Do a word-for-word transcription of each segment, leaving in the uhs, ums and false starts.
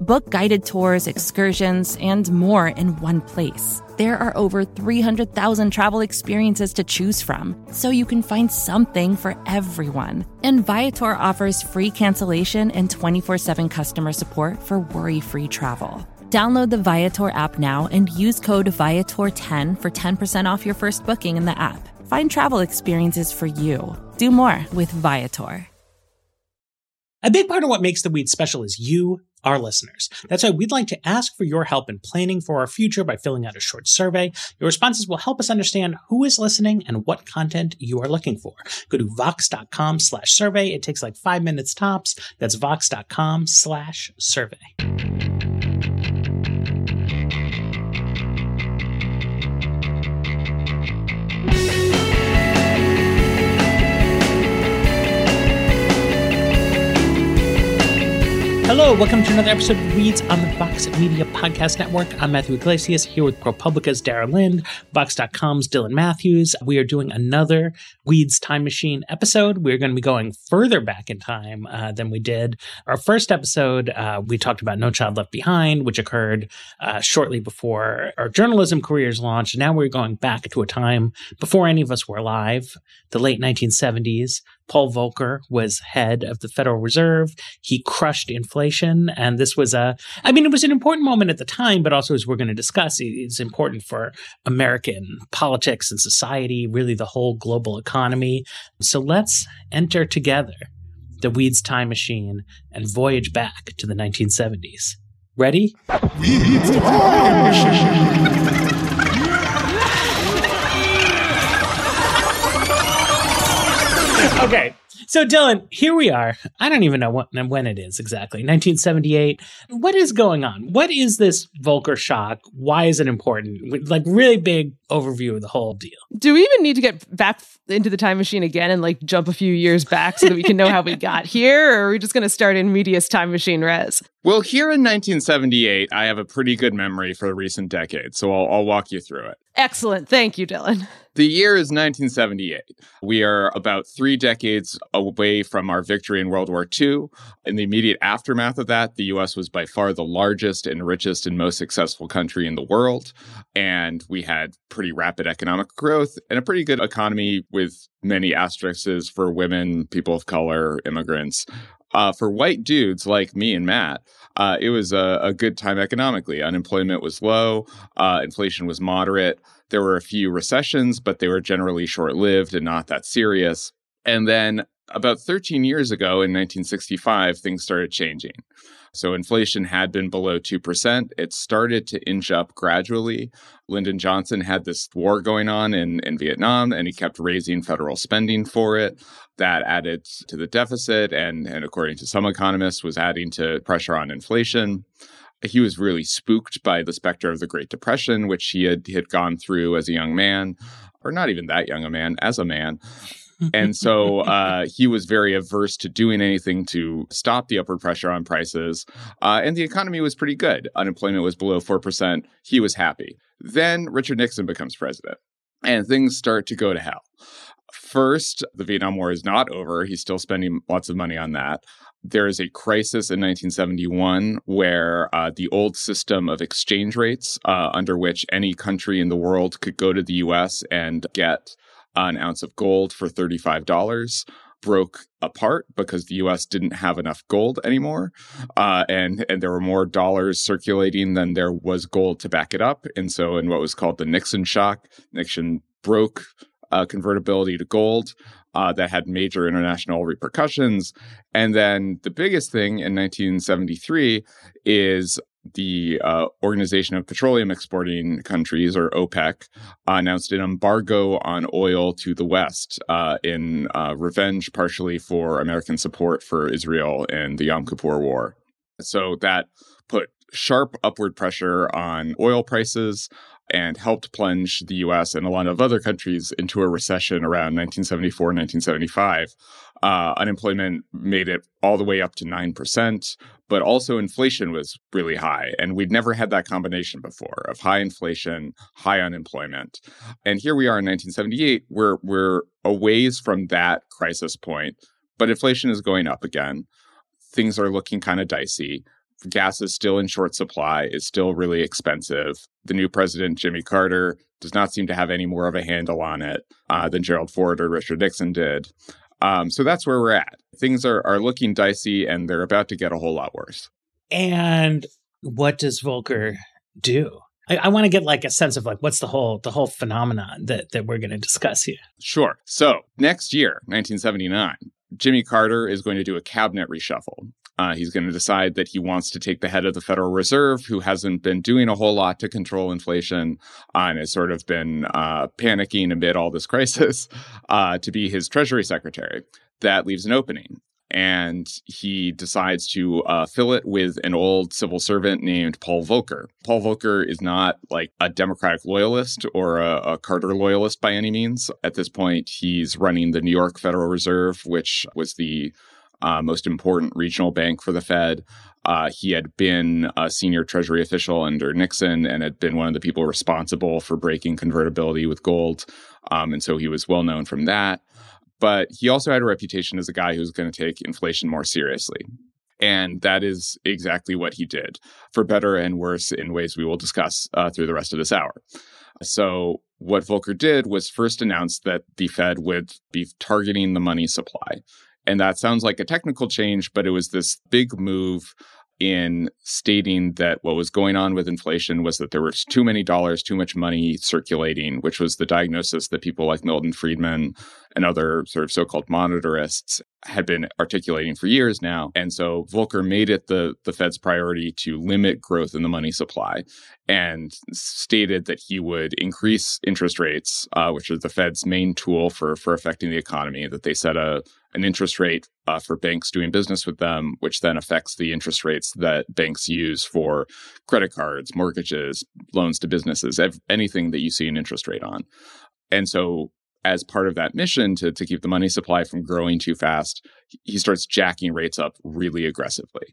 Book guided tours, excursions, and more in one place. There are over three hundred thousand travel experiences to choose from, so you can find something for everyone. And Viator offers free cancellation and twenty-four seven customer support for worry-free travel. Download the Viator app now and use code Viator ten for ten percent off your first booking in the app. Find travel experiences for you. Do more with Viator. A big part of what makes the Weeds special is you, our listeners. That's why we'd like to ask for your help in planning for our future by filling out a short survey. Your responses will help us understand who is listening and what content you are looking for. Go to vox.com slash survey. It takes like five minutes tops. That's vox.com slash survey. Hello, welcome to another episode of Weeds on the Vox Media Podcast Network. I'm Matthew Iglesias, here with ProPublica's Dara Lind, Vox dot com's Dylan Matthews. We are doing another Weeds Time Machine episode. We're going to be going further back in time uh, than we did. Our first episode, uh, we talked about No Child Left Behind, which occurred uh, shortly before our journalism careers launched. Now we're going back to a time before any of us were alive, the late nineteen seventies. Paul Volcker was head of the Federal Reserve. He crushed inflation. And this was a, I mean, it was an important moment at the time, but also, as we're going to discuss, it's important for American politics and society, really the whole global economy. So let's enter together the Weeds Time Machine and voyage back to the nineteen seventies. Ready? Weeds Time Machine. Okay, so Dylan, here we are. I don't even know what, when it is exactly, nineteen seventy-eight. What is going on? What is this Volcker shock? Why is it important? Like, really big overview of the whole deal. Do we even need to get back into the time machine again and like jump a few years back so that we can know how we got here? Or are we just going to start in medias time machine res? Well, here in nineteen seventy-eight, I have a pretty good memory for the recent decade, so I'll, I'll walk you through it. Excellent. Thank you, Dylan. The year is nineteen seventy-eight. We are about three decades away from our victory in World War Two. In the immediate aftermath of that, the U S was by far the largest and richest and most successful country in the world. And we had pretty rapid economic growth and a pretty good economy with many asterisks for women, people of color, immigrants. Uh, for white dudes like me and Matt, uh, it was a, a good time economically. Unemployment was low. Uh, inflation was moderate. There were a few recessions, but they were generally short-lived and not that serious. And then about thirteen years ago in nineteen sixty-five, things started changing. So inflation had been below two percent. It started to inch up gradually. Lyndon Johnson had this war going on in, in Vietnam, and he kept raising federal spending for it. That added to the deficit and, and according to some economists, was adding to pressure on inflation. He was really spooked by the specter of the Great Depression, which he had, he had gone through as a young man, or not even that young a man, as a man. And so uh, he was very averse to doing anything to stop the upward pressure on prices. Uh, and the economy was pretty good. Unemployment was below four percent. He was happy. Then Richard Nixon becomes president, and things start to go to hell. First, the Vietnam War is not over. He's still spending lots of money on that. There is a crisis in nineteen seventy-one where uh, the old system of exchange rates uh, under which any country in the world could go to the U S and get an ounce of gold for thirty-five dollars broke apart because the U S didn't have enough gold anymore. Uh, and, and there were more dollars circulating than there was gold to back it up. And so in what was called the Nixon shock, Nixon broke uh, convertibility to gold. uh, that had major international repercussions. And then the biggest thing in nineteen seventy-three is the uh, Organization of Petroleum Exporting Countries, or OPEC, uh, announced an embargo on oil to the West uh, in uh, revenge, partially for American support for Israel in the Yom Kippur War. So that put sharp upward pressure on oil prices and helped plunge the U S and a lot of other countries into a recession around nineteen seventy-four, nineteen seventy-five. Uh, unemployment made it all the way up to nine percent, but also inflation was really high. And we'd never had that combination before of high inflation, high unemployment. And here we are in nineteen seventy-eight, we're, we're a ways from that crisis point, but inflation is going up again. Things are looking kind of dicey. Gas is still in short supply. It's still really expensive. The new president, Jimmy Carter, does not seem to have any more of a handle on it uh, than Gerald Ford or Richard Nixon did. Um, so that's where we're at. Things are, are looking dicey, and they're about to get a whole lot worse. And what does Volcker do? I, I want to get like a sense of like what's the whole the whole phenomenon that that we're going to discuss here. Sure. So next year, nineteen seventy-nine, Jimmy Carter is going to do a cabinet reshuffle. Uh, he's going to decide that he wants to take the head of the Federal Reserve, who hasn't been doing a whole lot to control inflation uh, and has sort of been uh, panicking amid all this crisis, uh, to be his Treasury Secretary. That leaves an opening. And he decides to uh, fill it with an old civil servant named Paul Volcker. Paul Volcker is not like a Democratic loyalist or a, a Carter loyalist by any means. At this point, he's running the New York Federal Reserve, which was the uh, most important regional bank for the Fed. Uh, he had been a senior Treasury official under Nixon and had been one of the people responsible for breaking convertibility with gold. Um, and so he was well known from that. But he also had a reputation as a guy who's going to take inflation more seriously. And that is exactly what he did, for better and worse, in ways we will discuss uh, through the rest of this hour. So what Volcker did was first announce that the Fed would be targeting the money supply. And that sounds like a technical change, but it was this big move in stating that what was going on with inflation was that there was too many dollars, too much money circulating, which was the diagnosis that people like Milton Friedman and other sort of so-called monetarists had been articulating for years now. And so Volcker made it the, the Fed's priority to limit growth in the money supply and stated that he would increase interest rates, uh, which is the Fed's main tool for, for affecting the economy, that they set a an interest rate uh, for banks doing business with them, which then affects the interest rates that banks use for credit cards, mortgages, loans to businesses, ev- anything that you see an interest rate on. And so as part of that mission to, to keep the money supply from growing too fast, he starts jacking rates up really aggressively.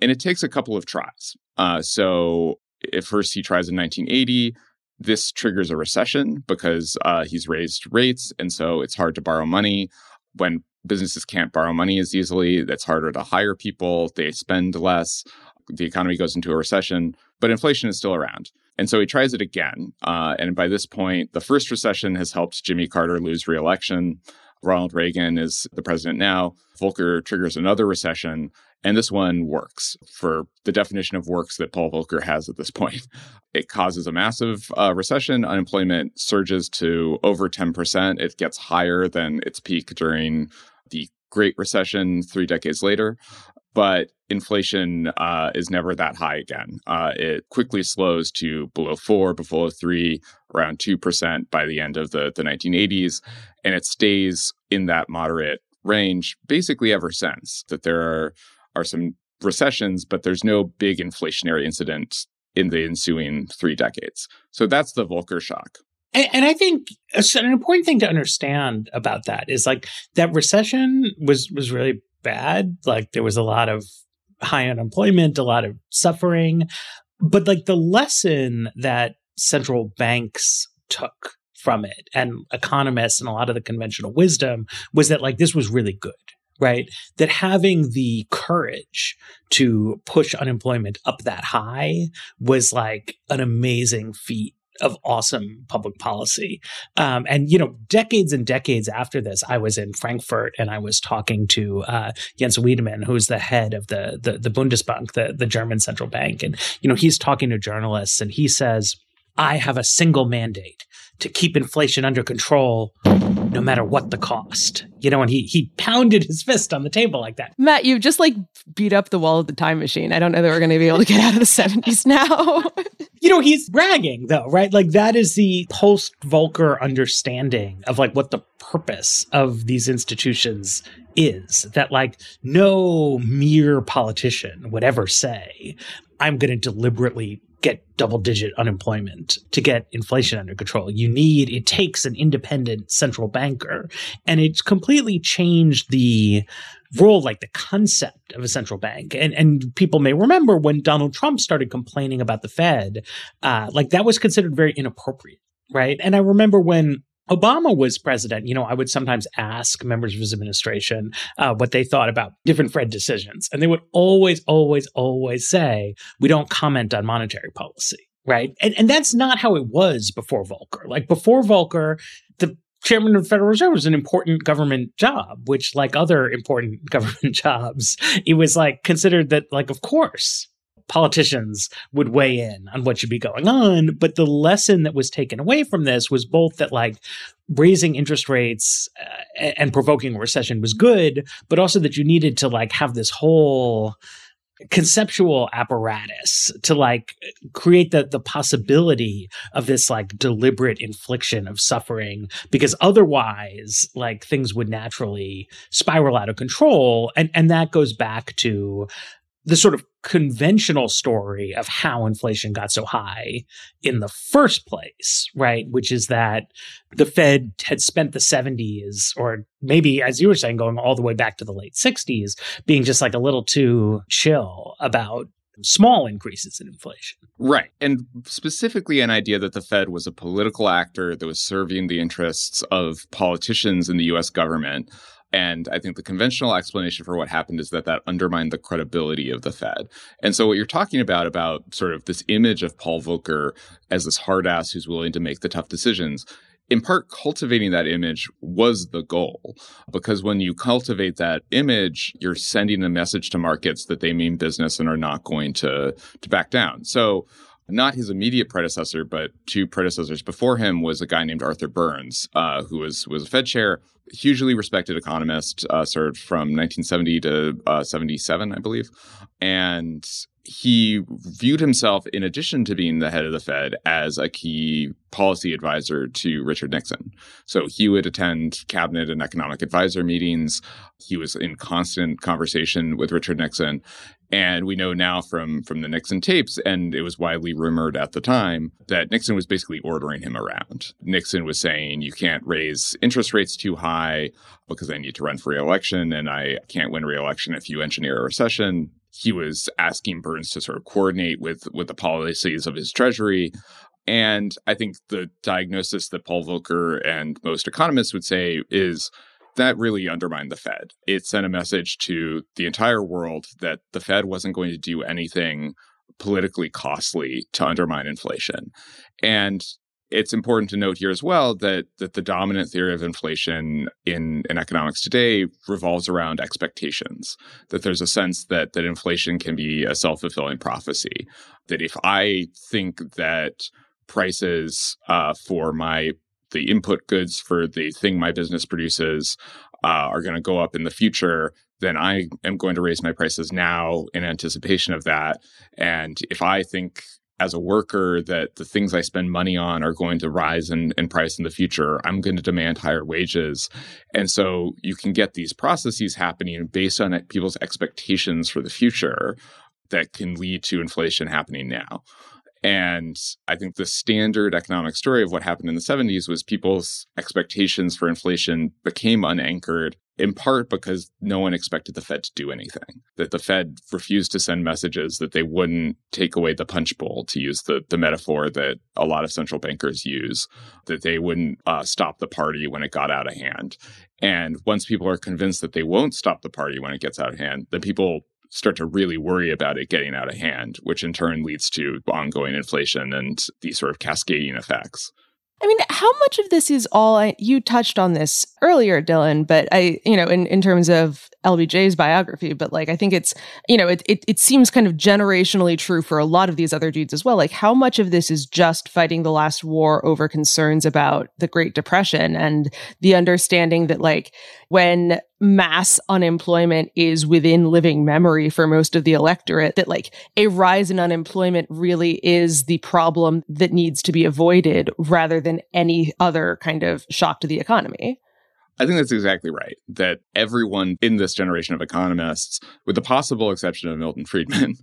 And it takes a couple of tries. Uh, so at first he tries in nineteen eighty. This triggers a recession because uh, he's raised rates, and so it's hard to borrow money. When businesses can't borrow money as easily, that's harder to hire people, they spend less, the economy goes into a recession, but inflation is still around. And so he tries it again. Uh, and by this point, the first recession has helped Jimmy Carter lose re-election. Ronald Reagan is the president now. Volcker triggers another recession, and this one works for the definition of works that Paul Volcker has at this point. It causes a massive uh, recession. Unemployment surges to over ten percent. It gets higher than its peak during the Great Recession three decades later. But inflation uh, is never that high again. Uh, it quickly slows to below four, below three, around two percent by the end of the, the nineteen eighties. And it stays in that moderate range basically ever since. That there are, are some recessions, but there's no big inflationary incident in the ensuing three decades. So that's the Volcker shock. And, and I think an important thing to understand about that is like that recession was was really bad. Like there was a lot of high unemployment, a lot of suffering. But like the lesson that central banks took from it and economists and a lot of the conventional wisdom was that like this was really good, right? That having the courage to push unemployment up that high was like an amazing feat of awesome public policy. Um, and, you know, decades and decades after this, I was in Frankfurt and I was talking to uh, Jens Wiedemann, who's the head of the, the, the Bundesbank, the, the German central bank. And, you know, he's talking to journalists and he says, I have a single mandate to keep inflation under control no matter what the cost. You know, and he he pounded his fist on the table like that. Matt, you just like beat up the wall of the time machine. I don't know that we're going to be able to get out of the seventies now. You know, he's bragging though, right? Like that is the post-Volcker understanding of like what the purpose of these institutions is, that like no mere politician would ever say, I'm going to deliberately get double-digit unemployment to get inflation under control. You need, it takes an independent central banker. And it's completely changed the role, like the concept of a central bank. And and people may remember when Donald Trump started complaining about the Fed, uh, like that was considered very inappropriate, right? And I remember when Obama was president, you know, I would sometimes ask members of his administration uh, what they thought about different Fed decisions. And they would always, always, always say, we don't comment on monetary policy, right? And and that's not how it was before Volcker. Like before Volcker, the chairman of the Federal Reserve was an important government job, which like other important government jobs, it was like considered that like, of course, politicians would weigh in on what should be going on. But the lesson that was taken away from this was both that like raising interest rates uh, and provoking a recession was good, but also that you needed to like have this whole conceptual apparatus to like create the, the possibility of this like deliberate infliction of suffering, because otherwise like things would naturally spiral out of control. And, and that goes back to the sort of conventional story of how inflation got so high in the first place, right? Which is that the Fed had spent the seventies, or maybe, as you were saying, going all the way back to the late sixties, being just like a little too chill about small increases in inflation. Right. And specifically an idea that the Fed was a political actor that was serving the interests of politicians in the U S government. And I think the conventional explanation for what happened is that that undermined the credibility of the Fed. And so what you're talking about, about sort of this image of Paul Volcker as this hard ass who's willing to make the tough decisions, in part cultivating that image was the goal. Because when you cultivate that image, you're sending the message to markets that they mean business and are not going to, to back down. So not his immediate predecessor, but two predecessors before him was a guy named Arthur Burns, uh, who was was a Fed chair, hugely respected economist, uh, served from nineteen seventy to uh, seventy-seven, I believe. And he viewed himself, in addition to being the head of the Fed, as a key policy advisor to Richard Nixon. So he would attend cabinet and economic advisor meetings. He was in constant conversation with Richard Nixon. And we know now from, from the Nixon tapes, and it was widely rumored at the time, that Nixon was basically ordering him around. Nixon was saying, you can't raise interest rates too high because I need to run for re-election, and I can't win re-election if you engineer a recession. He was asking Burns to sort of coordinate with, with the policies of his Treasury. And I think the diagnosis that Paul Volcker and most economists would say is that really undermined the Fed. It sent a message to the entire world that the Fed wasn't going to do anything politically costly to undermine inflation. And it's important to note here as well that that the dominant theory of inflation in, in economics today revolves around expectations, that there's a sense that that inflation can be a self-fulfilling prophecy, that if I think that prices uh, for my the input goods for the thing my business produces uh, are going to go up in the future, then I am going to raise my prices now in anticipation of that. And if I think as a worker that the things I spend money on are going to rise in, in price in the future, I'm going to demand higher wages. And so you can get these processes happening based on people's expectations for the future that can lead to inflation happening now. And I think the standard economic story of what happened in the seventies was people's expectations for inflation became unanchored, in part because no one expected the Fed to do anything, that the Fed refused to send messages, that they wouldn't take away the punch bowl, to use the, the metaphor that a lot of central bankers use, that they wouldn't uh, stop the party when it got out of hand. And once people are convinced that they won't stop the party when it gets out of hand, then people start to really worry about it getting out of hand, which in turn leads to ongoing inflation and these sort of cascading effects. I mean, how much of this is all, you touched on this earlier, Dylan, but I, you know, in, in terms of L B J's biography, but like I think it's, you know, it, it it seems kind of generationally true for a lot of these other dudes as well. Like how much of this is just fighting the last war over concerns about the Great Depression and the understanding that like when mass unemployment is within living memory for most of the electorate, that like a rise in unemployment really is the problem that needs to be avoided rather than any other kind of shock to the economy. I think that's exactly right, that everyone in this generation of economists, with the possible exception of Milton Friedman,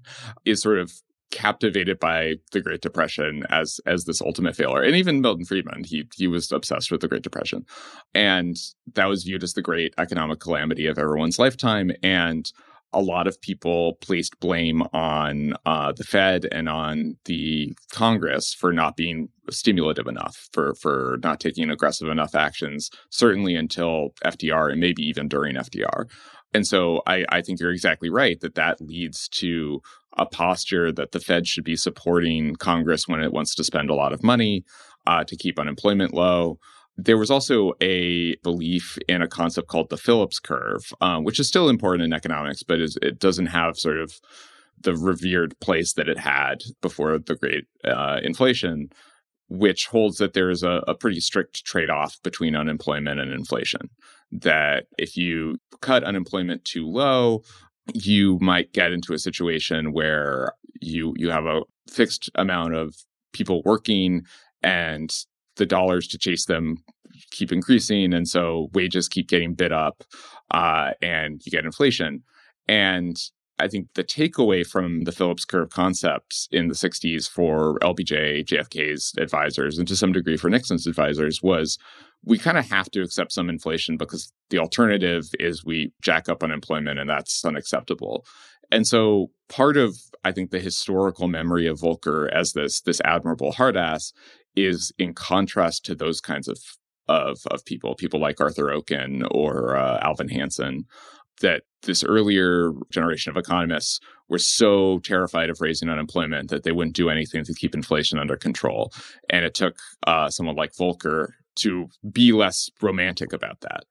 is sort of captivated by the Great Depression as as this ultimate failure. And even Milton Friedman, he he was obsessed with the Great Depression. And that was viewed as the great economic calamity of everyone's lifetime. And a lot of people placed blame on uh, the Fed and on the Congress for not being stimulative enough, for for not taking aggressive enough actions, certainly until F D R and maybe even during F D R. And so I, I think you're exactly right that that leads to a posture that the Fed should be supporting Congress when it wants to spend a lot of money uh, to keep unemployment low. There was also a belief in a concept called the Phillips curve, um, which is still important in economics, but is, it doesn't have sort of the revered place that it had before the great uh, inflation, which holds that there is a, a pretty strict trade-off between unemployment and inflation, that if you cut unemployment too low, you might get into a situation where you you have a fixed amount of people working and the dollars to chase them keep increasing. And so wages keep getting bid up uh, and you get inflation. And I think the takeaway from the Phillips curve concepts in the sixties for L B J, J F K's advisors, and to some degree for Nixon's advisors was we kind of have to accept some inflation because the alternative is we jack up unemployment and that's unacceptable. And so part of, I think, the historical memory of Volcker as this, this admirable hard ass is in contrast to those kinds of of, of people, people like Arthur Okun or uh, Alvin Hansen, that this earlier generation of economists were so terrified of raising unemployment that they wouldn't do anything to keep inflation under control. And it took uh, someone like Volcker to be less romantic about that.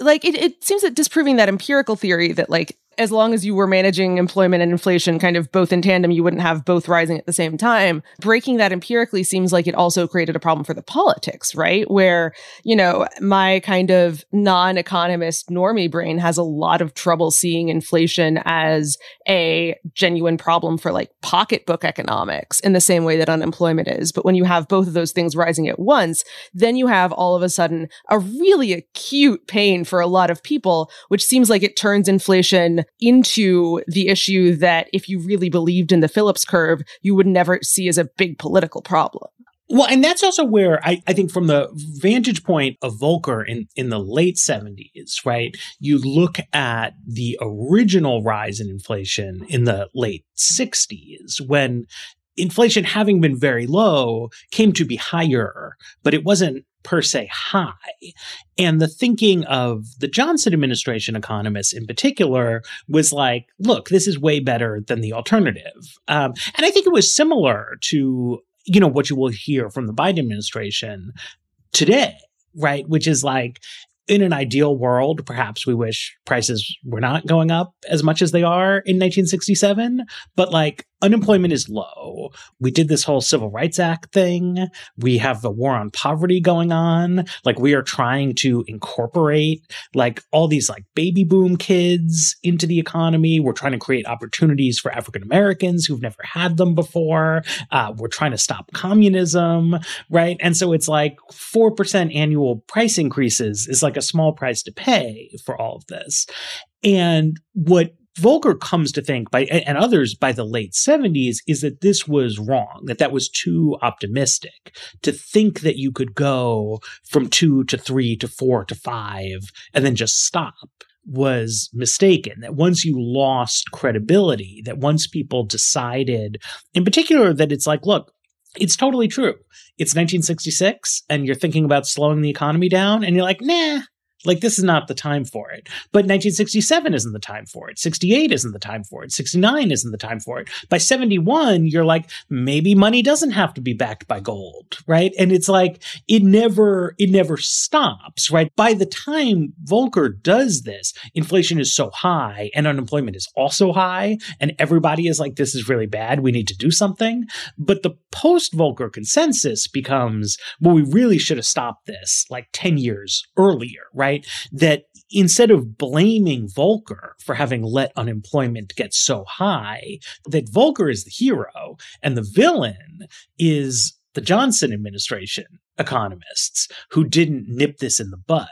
Like, it, it seems that disproving that empirical theory that, like, as long as you were managing employment and inflation kind of both in tandem, you wouldn't have both rising at the same time. Breaking that empirically seems like it also created a problem for the politics, right? Where, you know, my kind of non-economist normie brain has a lot of trouble seeing inflation as a genuine problem for like pocketbook economics in the same way that unemployment is. But when you have both of those things rising at once, then you have all of a sudden a really acute pain for a lot of people, which seems like it turns inflation into the issue that if you really believed in the Phillips curve, you would never see as a big political problem. Well, and that's also where I, I think from the vantage point of Volcker in, in the late seventies, right, you look at the original rise in inflation in the late sixties when inflation, having been very low, came to be higher, but it wasn't per se high. And the thinking of the Johnson administration economists in particular was like, look, this is way better than the alternative. Um, and I think it was similar to, you know, what you will hear from the Biden administration today, right? Which is like, in an ideal world, perhaps we wish prices were not going up as much as they are in nineteen sixty-seven, but like unemployment is low. We did this whole Civil Rights Act thing. We have the war on poverty going on. Like we are trying to incorporate like all these like baby boom kids into the economy. We're trying to create opportunities for African Americans who've never had them before. Uh, we're trying to stop communism, right? And so it's like four percent annual price increases is like a small price to pay for all of this. And what Volcker comes to think by and others by the late seventies is that this was wrong, that that was too optimistic to think that you could go from two to three to four to five and then just stop was mistaken, that once you lost credibility, that once people decided in particular that it's like, look, it's totally true. It's nineteen sixty-six and you're thinking about slowing the economy down and you're like, nah, Like, this is not the time for it. But nineteen sixty-seven isn't the time for it. sixty-eight isn't the time for it. sixty-nine isn't the time for it. By seventy-one, you're like, maybe money doesn't have to be backed by gold, right? And it's like, it never, it never stops, right? By the time Volcker does this, inflation is so high and unemployment is also high, and everybody is like, this is really bad. We need to do something. But the post-Volcker consensus becomes, well, we really should have stopped this like ten years earlier, right? That instead of blaming Volcker for having let unemployment get so high, that Volcker is the hero and the villain is the Johnson administration economists who didn't nip this in the bud.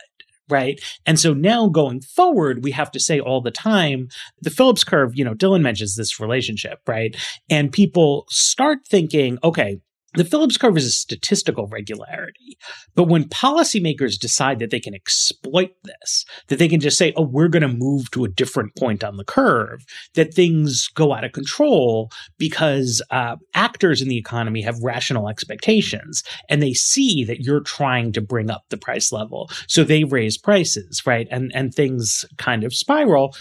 Right. And so now going forward, we have to say all the time, the Phillips curve, you know, Dylan mentions this relationship, right? And people start thinking, okay, the Phillips curve is a statistical regularity, but when policymakers decide that they can exploit this, that they can just say, oh, we're going to move to a different point on the curve, that things go out of control because uh, actors in the economy have rational expectations and they see that you're trying to bring up the price level. So they raise prices, right? And, and things kind of spiral.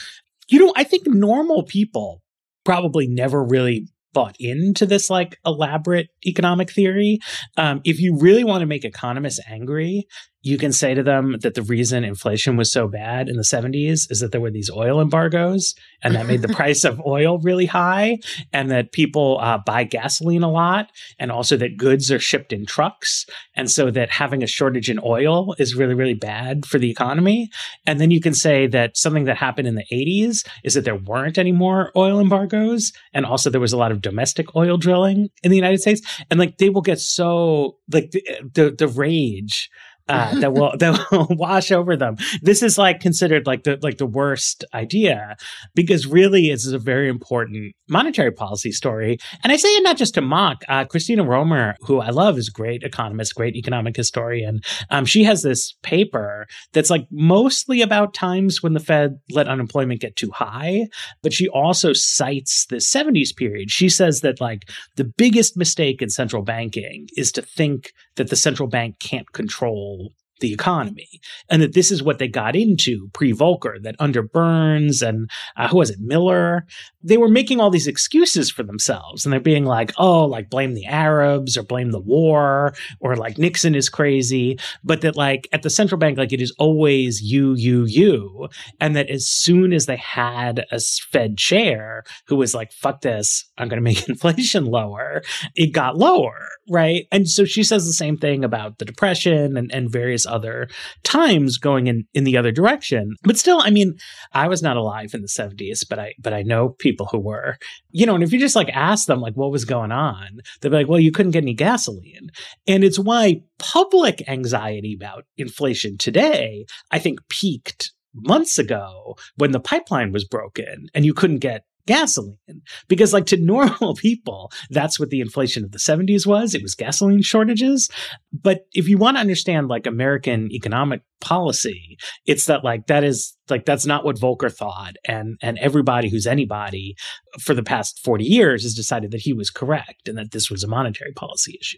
You know, I think normal people probably never really bought into this like elaborate economic theory. Um, if you really want to make economists angry, you can say to them that the reason inflation was so bad in the seventies is that there were these oil embargoes, and that made the price of oil really high, and that people uh, buy gasoline a lot, and also that goods are shipped in trucks. And so that having a shortage in oil is really, really bad for the economy. And then you can say that something that happened in the eighties is that there weren't any more oil embargoes, and also there was a lot of domestic oil drilling in the United States. And like they will get so like the the, the rage Uh, that will that will wash over them. This is like considered like the like the worst idea, because really it's a very important monetary policy story. And I say it not just to mock. Uh, Christina Romer, who I love, is a great economist, great economic historian. Um, she has this paper that's like mostly about times when the Fed let unemployment get too high, but she also cites the seventies period. She says that like the biggest mistake in central banking is to think that the central bank can't control the economy, and that this is what they got into pre-Volcker, that under Burns and uh, who was it, Miller, they were making all these excuses for themselves, and they're being like, oh, like blame the Arabs or blame the war or like Nixon is crazy, but that like at the central bank, like it is always you, you, you, and that as soon as they had a Fed chair who was like, fuck this, I'm going to make inflation lower, it got lower, right? And so she says the same thing about the Depression and, and various other times going in, in the other direction. But still, I mean, I was not alive in the seventies, but I but I know people who were, you know, and if you just like ask them like what was going on, they'd be like, well, you couldn't get any gasoline. And it's why public anxiety about inflation today, I think, peaked months ago when the pipeline was broken and you couldn't get gasoline, because like to normal people, that's what the inflation of the seventies was. It was gasoline shortages. But if you want to understand like American economic policy, it's that like that is like that's not what Volcker thought. And and everybody who's anybody for the past forty years has decided that he was correct and that this was a monetary policy issue.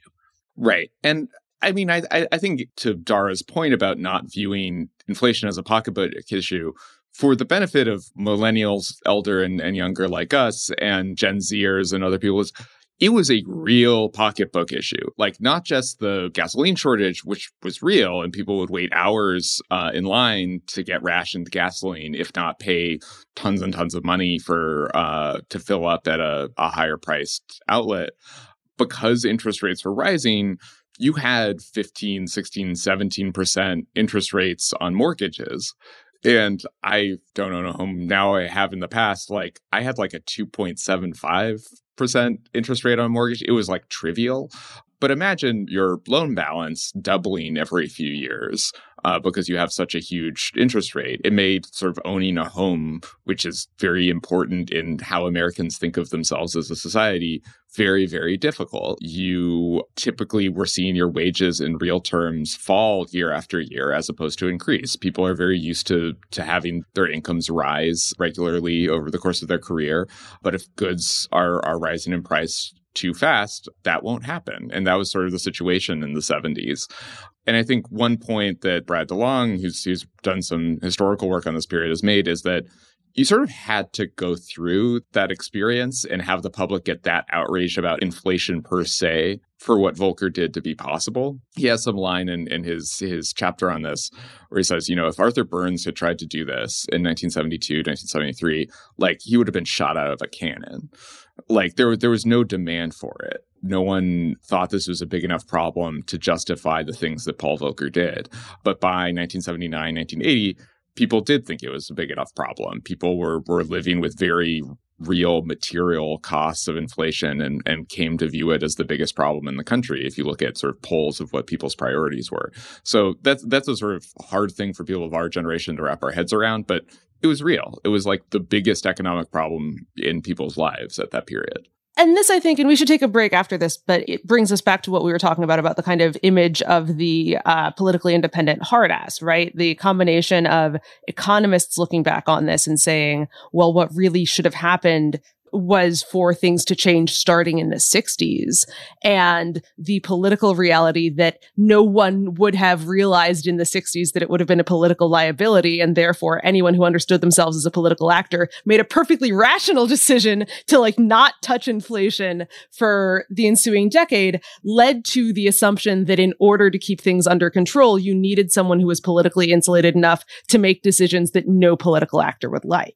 Right. And I mean, I I think to Dara's point about not viewing inflation as a pocketbook issue, for the benefit of millennials, elder and, and younger like us, and Gen Zers and other people, it was a real pocketbook issue. Like, not just the gasoline shortage, which was real, and people would wait hours uh, in line to get rationed gasoline, if not pay tons and tons of money for uh, to fill up at a, a higher priced outlet. Because interest rates were rising, you had fifteen, sixteen, seventeen percent interest rates on mortgages. And I don't own a home now. I have in the past, like I had like a two point seven five percent interest rate on mortgage. It was like trivial. But imagine your loan balance doubling every few years uh, because you have such a huge interest rate. It made sort of owning a home, which is very important in how Americans think of themselves as a society, very, very difficult. You typically were seeing your wages in real terms fall year after year as opposed to increase. People are very used to, to having their incomes rise regularly over the course of their career. But if goods are, are rising in price too fast, that won't happen. And that was sort of the situation in the seventies. And I think one point that Brad DeLong, who's, who's done some historical work on this period, has made is that you sort of had to go through that experience and have the public get that outraged about inflation per se for what Volcker did to be possible. He has some line in, in his his chapter on this where he says, you know, if Arthur Burns had tried to do this in nineteen seventy-two, nineteen seventy-three, like he would have been shot out of a cannon. Like there, there was no demand for it. No one thought this was a big enough problem to justify the things that Paul Volcker did. But by nineteen seventy-nine, nineteen eighty, people did think it was a big enough problem. People were were living with very real material costs of inflation and, and came to view it as the biggest problem in the country if you look at sort of polls of what people's priorities were. So that's, that's a sort of hard thing for people of our generation to wrap our heads around, but it was real. It was like the biggest economic problem in people's lives at that period. And this, I think, and we should take a break after this, but it brings us back to what we were talking about, about the kind of image of the uh, politically independent hard ass, right? The combination of economists looking back on this and saying, well, what really should have happened was for things to change starting in the sixties, and the political reality that no one would have realized in the sixties that it would have been a political liability, and therefore anyone who understood themselves as a political actor made a perfectly rational decision to like not touch inflation for the ensuing decade, led to the assumption that in order to keep things under control, you needed someone who was politically insulated enough to make decisions that no political actor would like.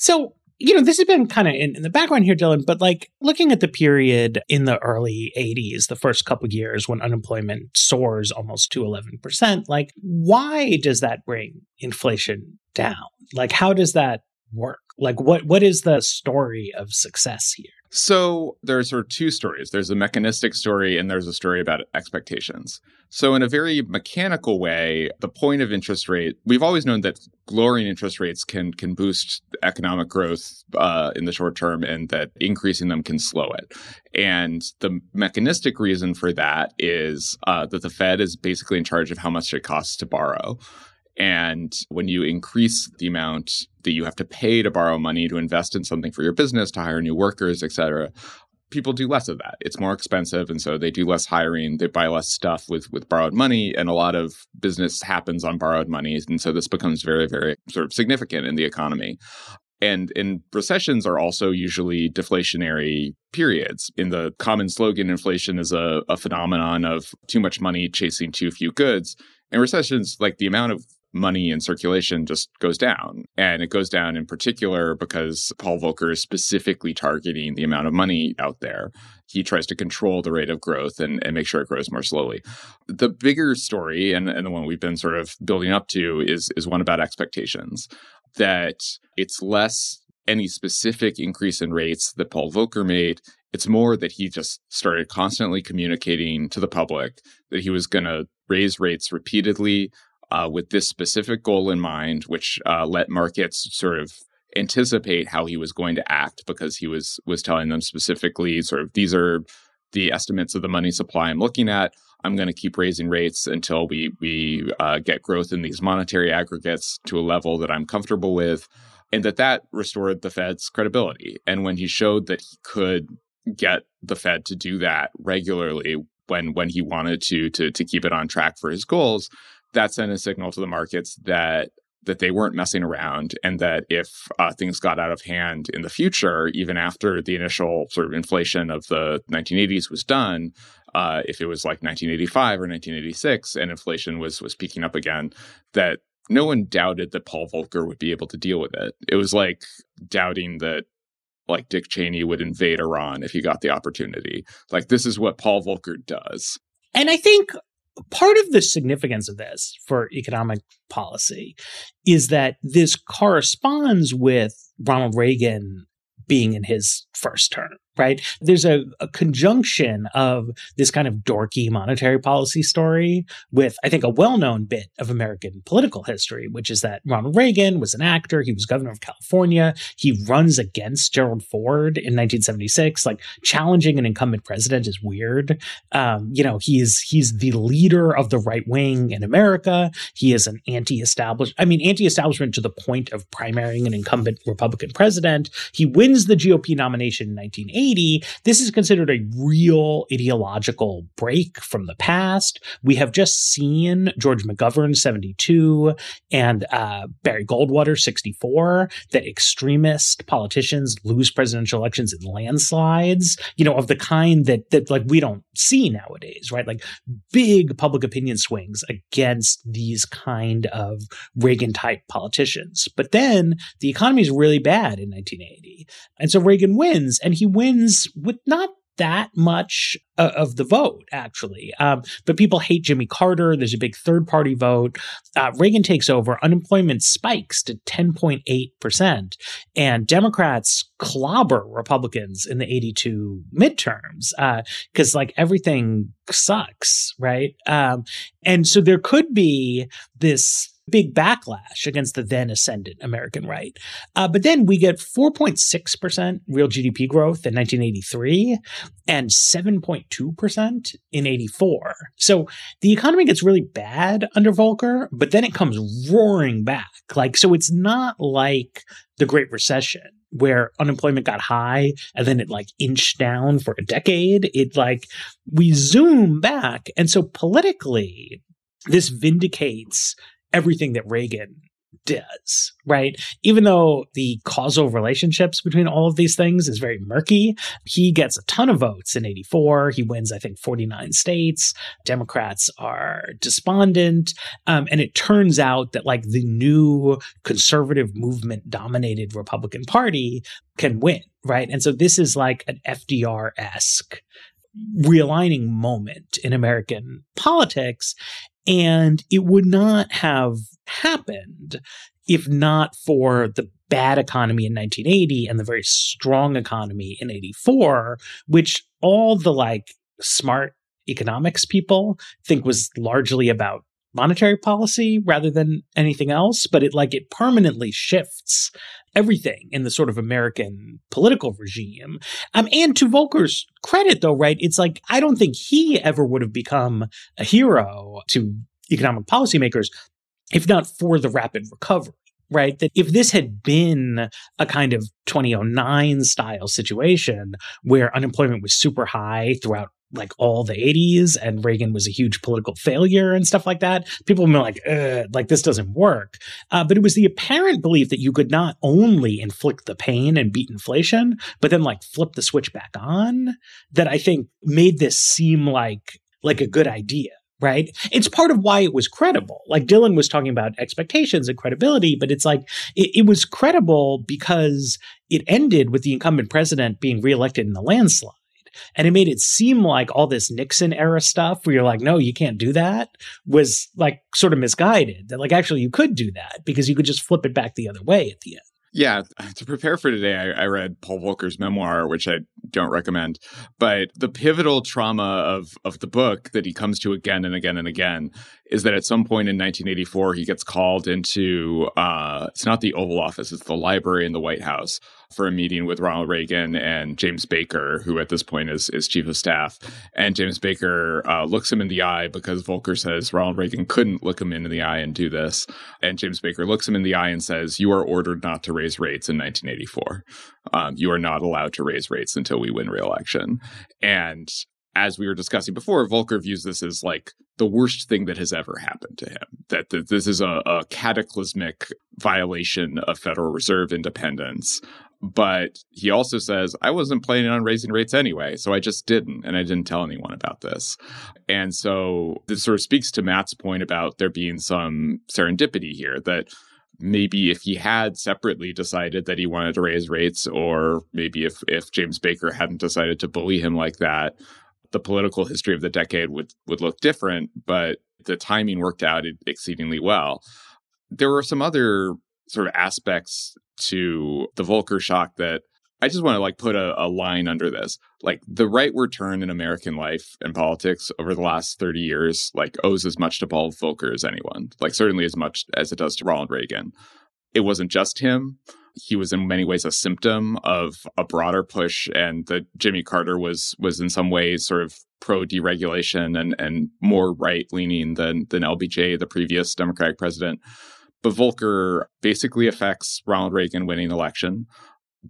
So, you know, this has been kind of in, in the background here, Dylan, but like looking at the period in the early eighties, the first couple of years when unemployment soars almost to eleven percent, like why does that bring inflation down? Like how does that work? Like what what is the story of success here? So there's sort of two stories. There's a mechanistic story and there's a story about expectations. So in a very mechanical way, the point of interest rate, we've always known that lowering interest rates can can boost economic growth uh, in the short term and that increasing them can slow it. And the mechanistic reason for that is uh, that the Fed is basically in charge of how much it costs to borrow. And when you increase the amount that you have to pay to borrow money, to invest in something for your business, to hire new workers, et cetera, people do less of that. It's more expensive. And so they do less hiring. They buy less stuff with, with borrowed money. And a lot of business happens on borrowed money. And so this becomes very, very sort of significant in the economy. And and recessions are also usually deflationary periods. In the common slogan, inflation is a, a phenomenon of too much money chasing too few goods. And recessions, like the amount of money in circulation just goes down. And it goes down in particular because Paul Volcker is specifically targeting the amount of money out there. He tries to control the rate of growth and, and make sure it grows more slowly. The bigger story, and, and the one we've been sort of building up to, is is one about expectations. That it's less any specific increase in rates that Paul Volcker made. It's more that he just started constantly communicating to the public that he was going to raise rates repeatedly uh, with this specific goal in mind, which uh, let markets sort of anticipate how he was going to act, because he was was telling them specifically sort of, these are the estimates of the money supply I'm looking at. I'm going to keep raising rates until we we uh, get growth in these monetary aggregates to a level that I'm comfortable with, and that that restored the Fed's credibility. And when he showed that he could get the Fed to do that regularly when when he wanted to to to keep it on track for his goals, that sent a signal to the markets that that they weren't messing around, and that if uh, things got out of hand in the future, even after the initial sort of inflation of the nineteen eighties was done, uh, if it was like nineteen eighty-five or nineteen eighty-six and inflation was was peaking up again, that no one doubted that Paul Volcker would be able to deal with it. It was like doubting that like Dick Cheney would invade Iran if he got the opportunity. Like, this is what Paul Volcker does. And I think part of the significance of this for economic policy is that this corresponds with Ronald Reagan being in his first term, right? There's a, a conjunction of this kind of dorky monetary policy story with, I think, a well-known bit of American political history, which is that Ronald Reagan was an actor. He was governor of California. He runs against Gerald Ford in nineteen seventy-six. Like, challenging an incumbent president is weird. Um, you know, he's he's the leader of the right wing in America. He is an anti-establishment, I mean, anti-establishment to the point of primarying an incumbent Republican president. He wins the G O P nomination in nineteen eighty. This is considered a real ideological break from the past. We have just seen George McGovern, seventy-two, and uh, Barry Goldwater, sixty-four, that extremist politicians lose presidential elections in landslides, you know, of the kind that, that like we don't see nowadays, right? Like big public opinion swings against these kind of Reagan-type politicians. But then the economy is really bad in nineteen eighty. And so Reagan wins, and he wins with not that much uh, of the vote, actually. Um, but people hate Jimmy Carter. There's a big third-party vote. Uh, Reagan takes over. Unemployment spikes to ten point eight percent. And Democrats clobber Republicans in the eighty-two midterms because, uh, like, everything sucks, right? Um, and so there could be this big backlash against the then ascendant American right. Uh, but then we get four point six percent real G D P growth in nineteen eighty-three and seven point two percent in eighty-four. So the economy gets really bad under Volcker, but then it comes roaring back. Like, so it's not like the Great Recession, where unemployment got high and then it like inched down for a decade. It like, we zoom back. And so politically, this vindicates everything that Reagan does, right? Even though the causal relationships between all of these things is very murky, he gets a ton of votes in eighty-four. He wins, I think, forty-nine states. Democrats are despondent. Um, and it turns out that like the new conservative movement dominated Republican Party can win, right? And so this is like an F D R-esque realigning moment in American politics. And it would not have happened if not for the bad economy in nineteen eighty and the very strong economy in eighty-four, which all the like smart economics people think was largely about monetary policy rather than anything else. But it like it permanently shifts everything in the sort of American political regime. Um, and to Volcker's credit, though, right, it's like I don't think he ever would have become a hero to economic policymakers if not for the rapid recovery, right? That if this had been a kind of two thousand nine style situation where unemployment was super high throughout like all the eighties and Reagan was a huge political failure and stuff like that, people were like, like this doesn't work. Uh, but it was the apparent belief that you could not only inflict the pain and beat inflation, but then like flip the switch back on, that I think made this seem like like a good idea. Right. It's part of why it was credible. Like Dylan was talking about expectations and credibility, but it's like it, it was credible because it ended with the incumbent president being reelected in the landslide. And it made it seem like all this Nixon era stuff where you're like, no, you can't do that, was like sort of misguided, that like actually you could do that because you could just flip it back the other way at the end. Yeah. To prepare for today, I, I read Paul Volcker's memoir, which I don't recommend. But the pivotal trauma of of the book that he comes to again and again and again is that at some point in nineteen eighty-four, he gets called into uh, – it's not the Oval Office, it's the library in the White House – for a meeting with Ronald Reagan and James Baker, who at this point is, is chief of staff. And James Baker uh, looks him in the eye because Volcker says Ronald Reagan couldn't look him in the eye and do this. And James Baker looks him in the eye and says, you are ordered not to raise rates in nineteen eighty-four. Um, you are not allowed to raise rates until we win re-election. And as we were discussing before, Volcker views this as like the worst thing that has ever happened to him, that th- this is a, a cataclysmic violation of Federal Reserve independence. But he also says, I wasn't planning on raising rates anyway, so I just didn't, and I didn't tell anyone about this. And so this sort of speaks to Matt's point about there being some serendipity here, that maybe if he had separately decided that he wanted to raise rates, or maybe if, if James Baker hadn't decided to bully him like that, the political history of the decade would, would look different, but the timing worked out exceedingly well. There were some other sort of aspects to the Volcker shock that I just want to like put a, a line under this. Like the rightward turn in American life and politics over the last thirty years, like owes as much to Paul Volcker as anyone, like certainly as much as it does to Ronald Reagan. It wasn't just him. He was in many ways a symptom of a broader push, and that Jimmy Carter was was in some ways sort of pro-deregulation and and more right-leaning than than L B J, the previous Democratic president. But Volcker basically affects Ronald Reagan winning the election.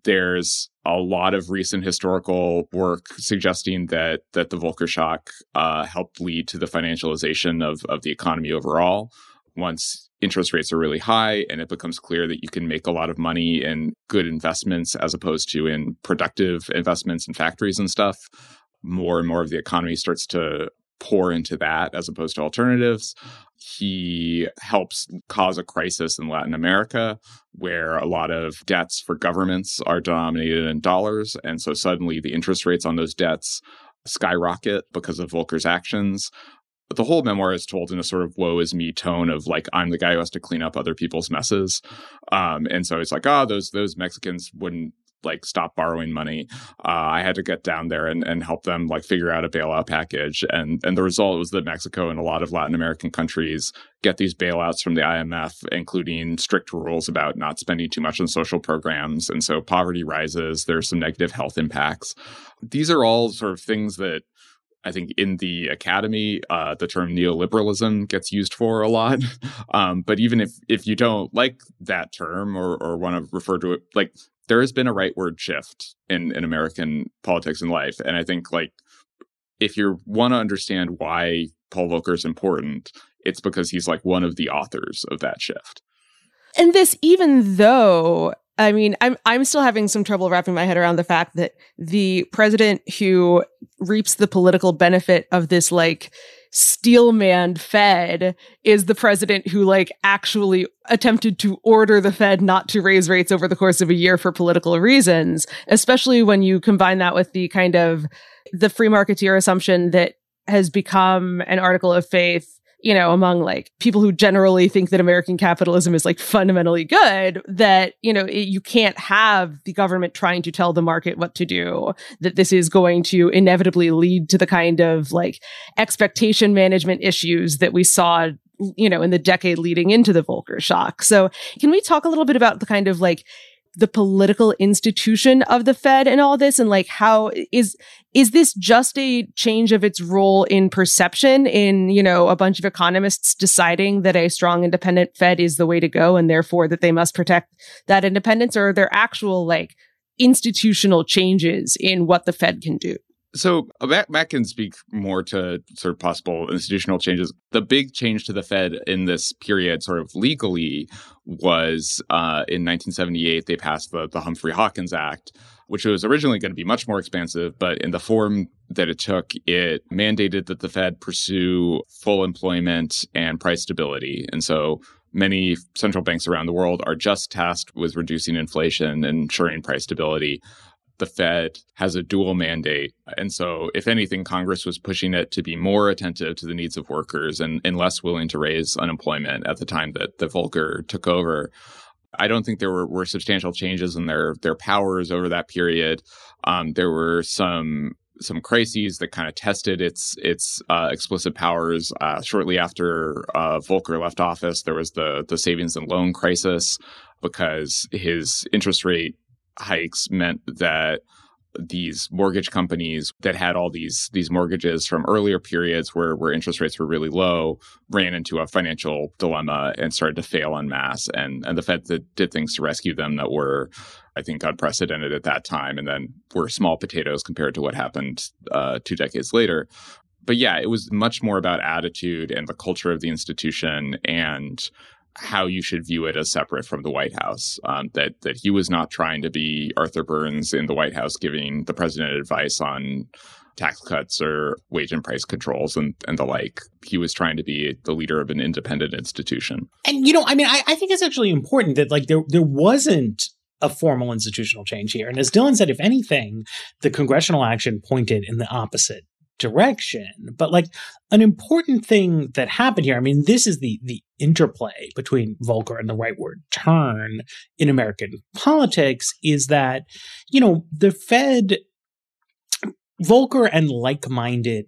There's a lot of recent historical work suggesting that that the Volcker shock uh, helped lead to the financialization of, of the economy overall. Once interest rates are really high and it becomes clear that you can make a lot of money in good investments as opposed to in productive investments in factories and stuff, more and more of the economy starts to pour into that as opposed to alternatives. He helps cause a crisis in Latin America where a lot of debts for governments are denominated in dollars. And so suddenly the interest rates on those debts skyrocket because of Volcker's actions. But the whole memoir is told in a sort of woe is me tone of like, I'm the guy who has to clean up other people's messes. Um, and so it's like, oh, those those Mexicans wouldn't like stop borrowing money. Uh, I had to get down there and, and help them like figure out a bailout package. And and the result was that Mexico and a lot of Latin American countries get these bailouts from the I M F, including strict rules about not spending too much on social programs. And so poverty rises. There's some negative health impacts. These are all sort of things that I think in the academy, uh, the term neoliberalism gets used for a lot. Um, but even if if you don't like that term or, or want to refer to it, like there has been a rightward shift in, in American politics and life. And I think like if you want to understand why Paul Volcker is important, it's because he's like one of the authors of that shift. And this, even though, I mean, I'm I'm still having some trouble wrapping my head around the fact that the president who reaps the political benefit of this like steelman Fed is the president who like actually attempted to order the Fed not to raise rates over the course of a year for political reasons, especially when you combine that with the kind of the free marketeer assumption that has become an article of faith, you know, among like people who generally think that American capitalism is like fundamentally good, that, you know, it, you can't have the government trying to tell the market what to do, that this is going to inevitably lead to the kind of like expectation management issues that we saw, you know, in the decade leading into the Volcker shock. So can we talk a little bit about the kind of like the political institution of the Fed and all this, and like how is is this just a change of its role in perception in, you know, a bunch of economists deciding that a strong independent Fed is the way to go and therefore that they must protect that independence, or are there actual like institutional changes in what the Fed can do? So that, that can speak more to sort of possible institutional changes. The big change to the Fed in this period sort of legally was uh, in nineteen seventy-eight, they passed the, the Humphrey-Hawkins Act, which was originally going to be much more expansive, but in the form that it took, it mandated that the Fed pursue full employment and price stability. And so many central banks around the world are just tasked with reducing inflation and ensuring price stability. The Fed has a dual mandate. And so, if anything, Congress was pushing it to be more attentive to the needs of workers and, and less willing to raise unemployment at the time that, that Volcker took over. I don't think there were, were substantial changes in their, their powers over that period. Um, there were some some crises that kind of tested its its uh, explicit powers. Uh, shortly after uh, Volcker left office, there was the the savings and loan crisis because his interest rate hikes meant that these mortgage companies that had all these these mortgages from earlier periods where, where interest rates were really low ran into a financial dilemma and started to fail en masse. And, and the Fed that did things to rescue them that were, I think, unprecedented at that time and then were small potatoes compared to what happened uh, two decades later. But yeah, it was much more about attitude and the culture of the institution and how you should view it as separate from the White House, um, that that he was not trying to be Arthur Burns in the White House giving the president advice on tax cuts or wage and price controls and, and the like. He was trying to be the leader of an independent institution. And, you know, I mean, I, I think it's actually important that, like, there there wasn't a formal institutional change here. And as Dylan said, if anything, the congressional action pointed in the opposite direction. But, like, an important thing that happened here, I mean, this is the the interplay between Volcker and the rightward turn in American politics, is that, you know, the Fed, Volcker and like-minded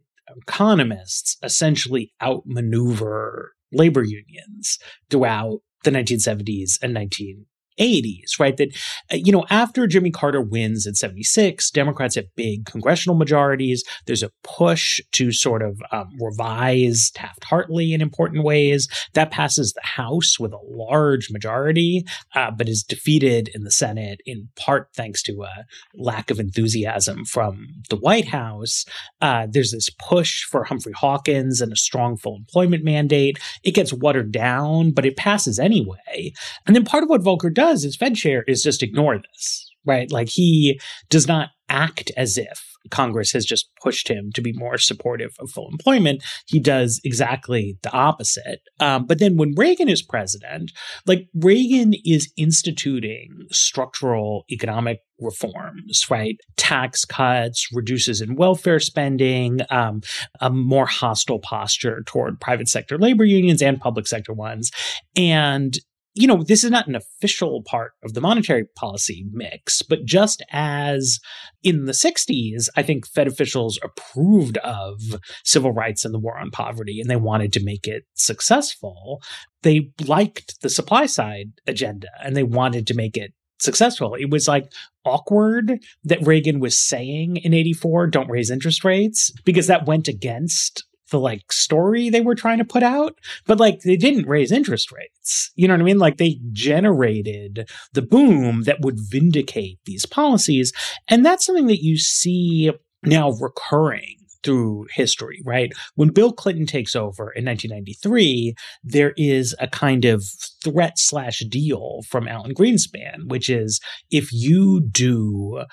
economists essentially outmaneuver labor unions throughout the nineteen seventies and nineteen eighties, right? That, you know, after Jimmy Carter wins in seventy-six, Democrats have big congressional majorities. There's a push to sort of um, revise Taft-Hartley in important ways. That passes the House with a large majority, uh, but is defeated in the Senate in part thanks to a lack of enthusiasm from the White House. Uh, there's this push for Humphrey-Hawkins and a strong full employment mandate. It gets watered down, but it passes anyway. And then part of what Volcker does, his Fed chair, is just ignore this, right? Like, he does not act as if Congress has just pushed him to be more supportive of full employment. He does exactly the opposite. Um, but then when Reagan is president, like, Reagan is instituting structural economic reforms, right? Tax cuts, reduces in welfare spending, um, a more hostile posture toward private sector labor unions and public sector ones. And you know, this is not an official part of the monetary policy mix, but just as in the sixties, I think Fed officials approved of civil rights and the war on poverty, and they wanted to make it successful. They liked the supply side agenda, and they wanted to make it successful. It was, like, awkward that Reagan was saying in eighty-four, don't raise interest rates, because that went against the, like, story they were trying to put out, but, like, they didn't raise interest rates. You know what I mean? Like, they generated the boom that would vindicate these policies. And that's something that you see now recurring through history, right? When Bill Clinton takes over in nineteen ninety-three, there is a kind of threat slash deal from Alan Greenspan, which is, if you do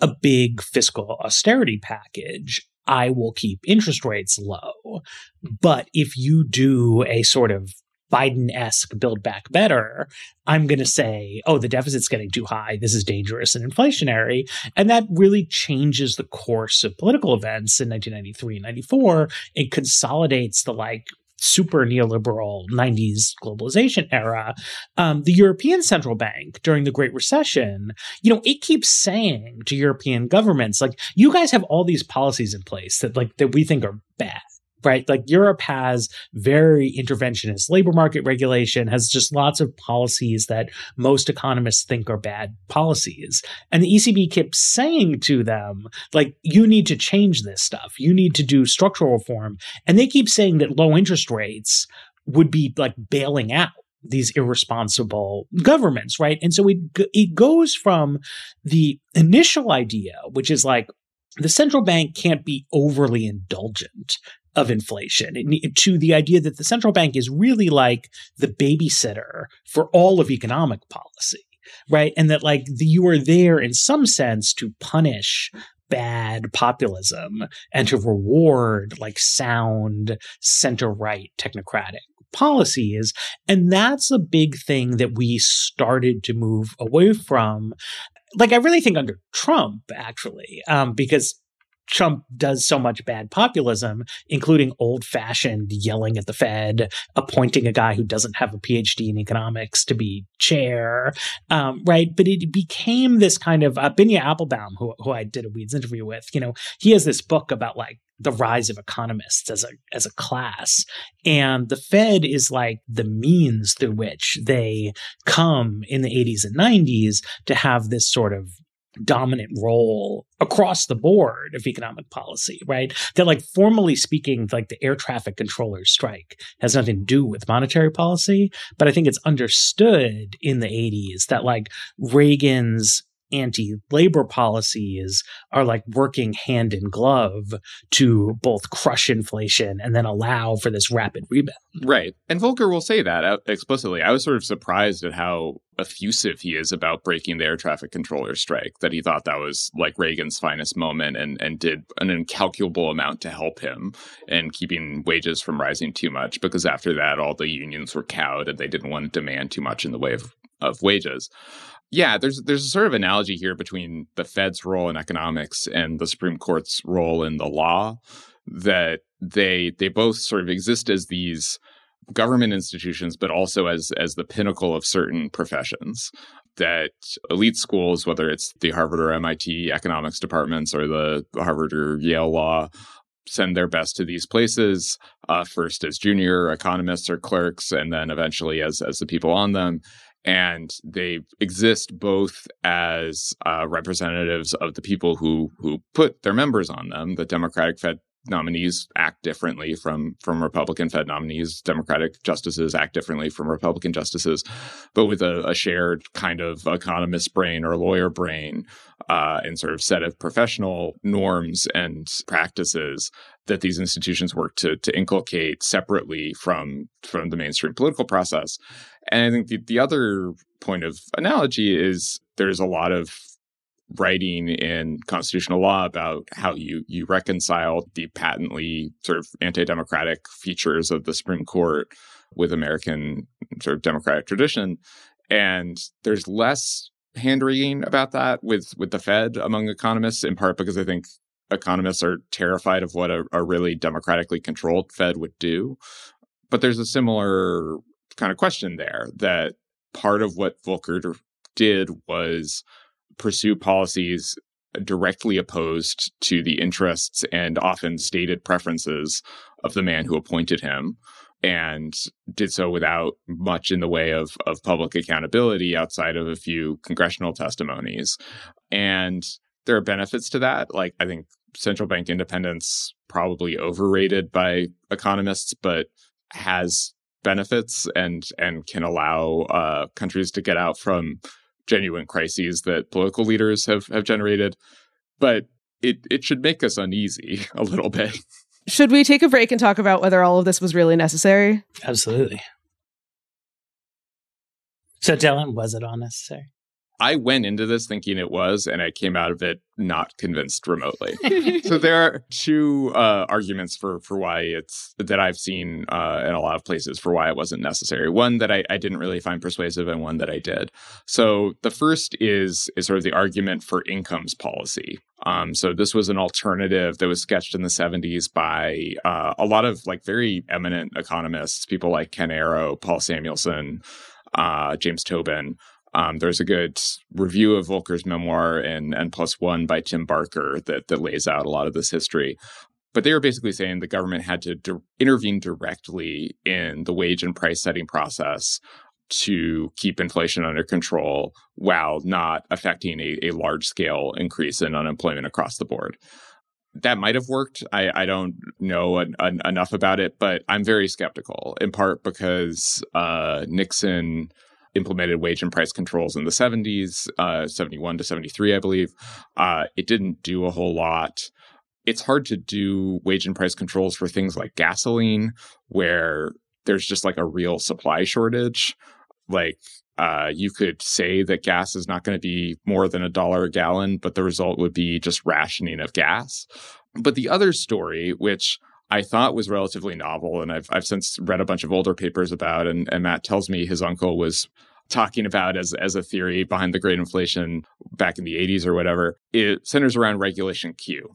a big fiscal austerity package, I will keep interest rates low. But if you do a sort of Biden-esque build back better, I'm going to say, oh, the deficit's getting too high. This is dangerous and inflationary. And that really changes the course of political events in nineteen ninety-three and ninety-four. It consolidates the, like, super neoliberal nineties globalization era. Um, the European Central Bank during the Great Recession, you know, it keeps saying to European governments, like, you guys have all these policies in place that, like, that we think are bad, right? Like, Europe has very interventionist labor market regulation, has just lots of policies that most economists think are bad policies. And the E C B kept saying to them, like, you need to change this stuff. You need to do structural reform. And they keep saying that low interest rates would be, like, bailing out these irresponsible governments, right? And so it, it goes from the initial idea, which is, like, the central bank can't be overly indulgent of inflation, it, to the idea that the central bank is really like the babysitter for all of economic policy, right? And that like the, you are there in some sense to punish bad populism and to reward like sound center-right technocratic policy is. And that's a big thing that we started to move away from. Like I really think under Trump, actually, um, because Trump does so much bad populism, including old-fashioned yelling at the Fed, appointing a guy who doesn't have a P H D in economics to be chair, um, right? But it became this kind of uh, – Binya Appelbaum, who, who I did a Weeds interview with, you know, he has this book about like the rise of economists as a as a class. And the Fed is like the means through which they come in the eighties and nineties to have this sort of dominant role across the board of economic policy, right? That like formally speaking, like the air traffic controllers strike has nothing to do with monetary policy. But I think it's understood in the eighties that like Reagan's anti-labor policies are like working hand in glove to both crush inflation and then allow for this rapid rebound. Right. And Volcker will say that explicitly. I was sort of surprised at how effusive he is about breaking the air traffic controller strike, that he thought that was like Reagan's finest moment and, and did an incalculable amount to help him in keeping wages from rising too much, because after that, all the unions were cowed and they didn't want to demand too much in the way of, of wages. Yeah, there's there's a sort of analogy here between the Fed's role in economics and the Supreme Court's role in the law, that they they both sort of exist as these government institutions, but also as as the pinnacle of certain professions. That elite schools, whether it's the Harvard or M I T economics departments or the Harvard or Yale law, send their best to these places, uh, first as junior economists or clerks, and then eventually as as the people on them. And they exist both as uh, representatives of the people who who put their members on them. The Democratic Fed nominees act differently from, from Republican Fed nominees. Democratic justices act differently from Republican justices, but with a, a shared kind of economist brain or lawyer brain uh, and sort of set of professional norms and practices that these institutions work to to inculcate separately from, from the mainstream political process. And I think the, the other point of analogy is there's a lot of writing in constitutional law about how you you reconcile the patently sort of anti-democratic features of the Supreme Court with American sort of democratic tradition. And there's less hand-wringing about that with, with the Fed among economists, in part because I think economists are terrified of what a, a really democratically controlled Fed would do. But there's a similar kind of question there, that part of what Volcker did was pursue policies directly opposed to the interests and often stated preferences of the man who appointed him, and did so without much in the way of, of public accountability outside of a few congressional testimonies. And there are benefits to that. Like, I think central bank independence probably overrated by economists, but has benefits and and can allow uh, countries to get out from genuine crises that political leaders have, have generated. But it, it should make us uneasy a little bit. Should we take a break and talk about whether all of this was really necessary? Absolutely. So Dylan, was it all necessary? I went into this thinking it was, and I came out of it not convinced remotely. So there are two uh, arguments for for why it's that I've seen uh, in a lot of places for why it wasn't necessary. One that I, I didn't really find persuasive, and one that I did. So the first is is sort of the argument for incomes policy. Um, so this was an alternative that was sketched in the seventies by uh, a lot of like very eminent economists, people like Ken Arrow, Paul Samuelson, uh, James Tobin. Um, there's a good review of Volcker's memoir in N plus one by Tim Barker that that lays out a lot of this history. But they were basically saying the government had to di- intervene directly in the wage and price setting process to keep inflation under control while not affecting a, a large scale increase in unemployment across the board. That might have worked. I, I don't know an, an, enough about it, but I'm very skeptical, in part because uh, Nixon implemented wage and price controls in the seventies, uh, seventy-one to seventy-three, I believe. Uh, it didn't do a whole lot. It's hard to do wage and price controls for things like gasoline, where there's just like a real supply shortage. Like uh, you could say that gas is not going to be more than a dollar a gallon, but the result would be just rationing of gas. But the other story, which I thought was relatively novel, and I've I've since read a bunch of older papers about, and, and Matt tells me his uncle was talking about as, as a theory behind the great inflation back in the eighties or whatever, it centers around Regulation Q.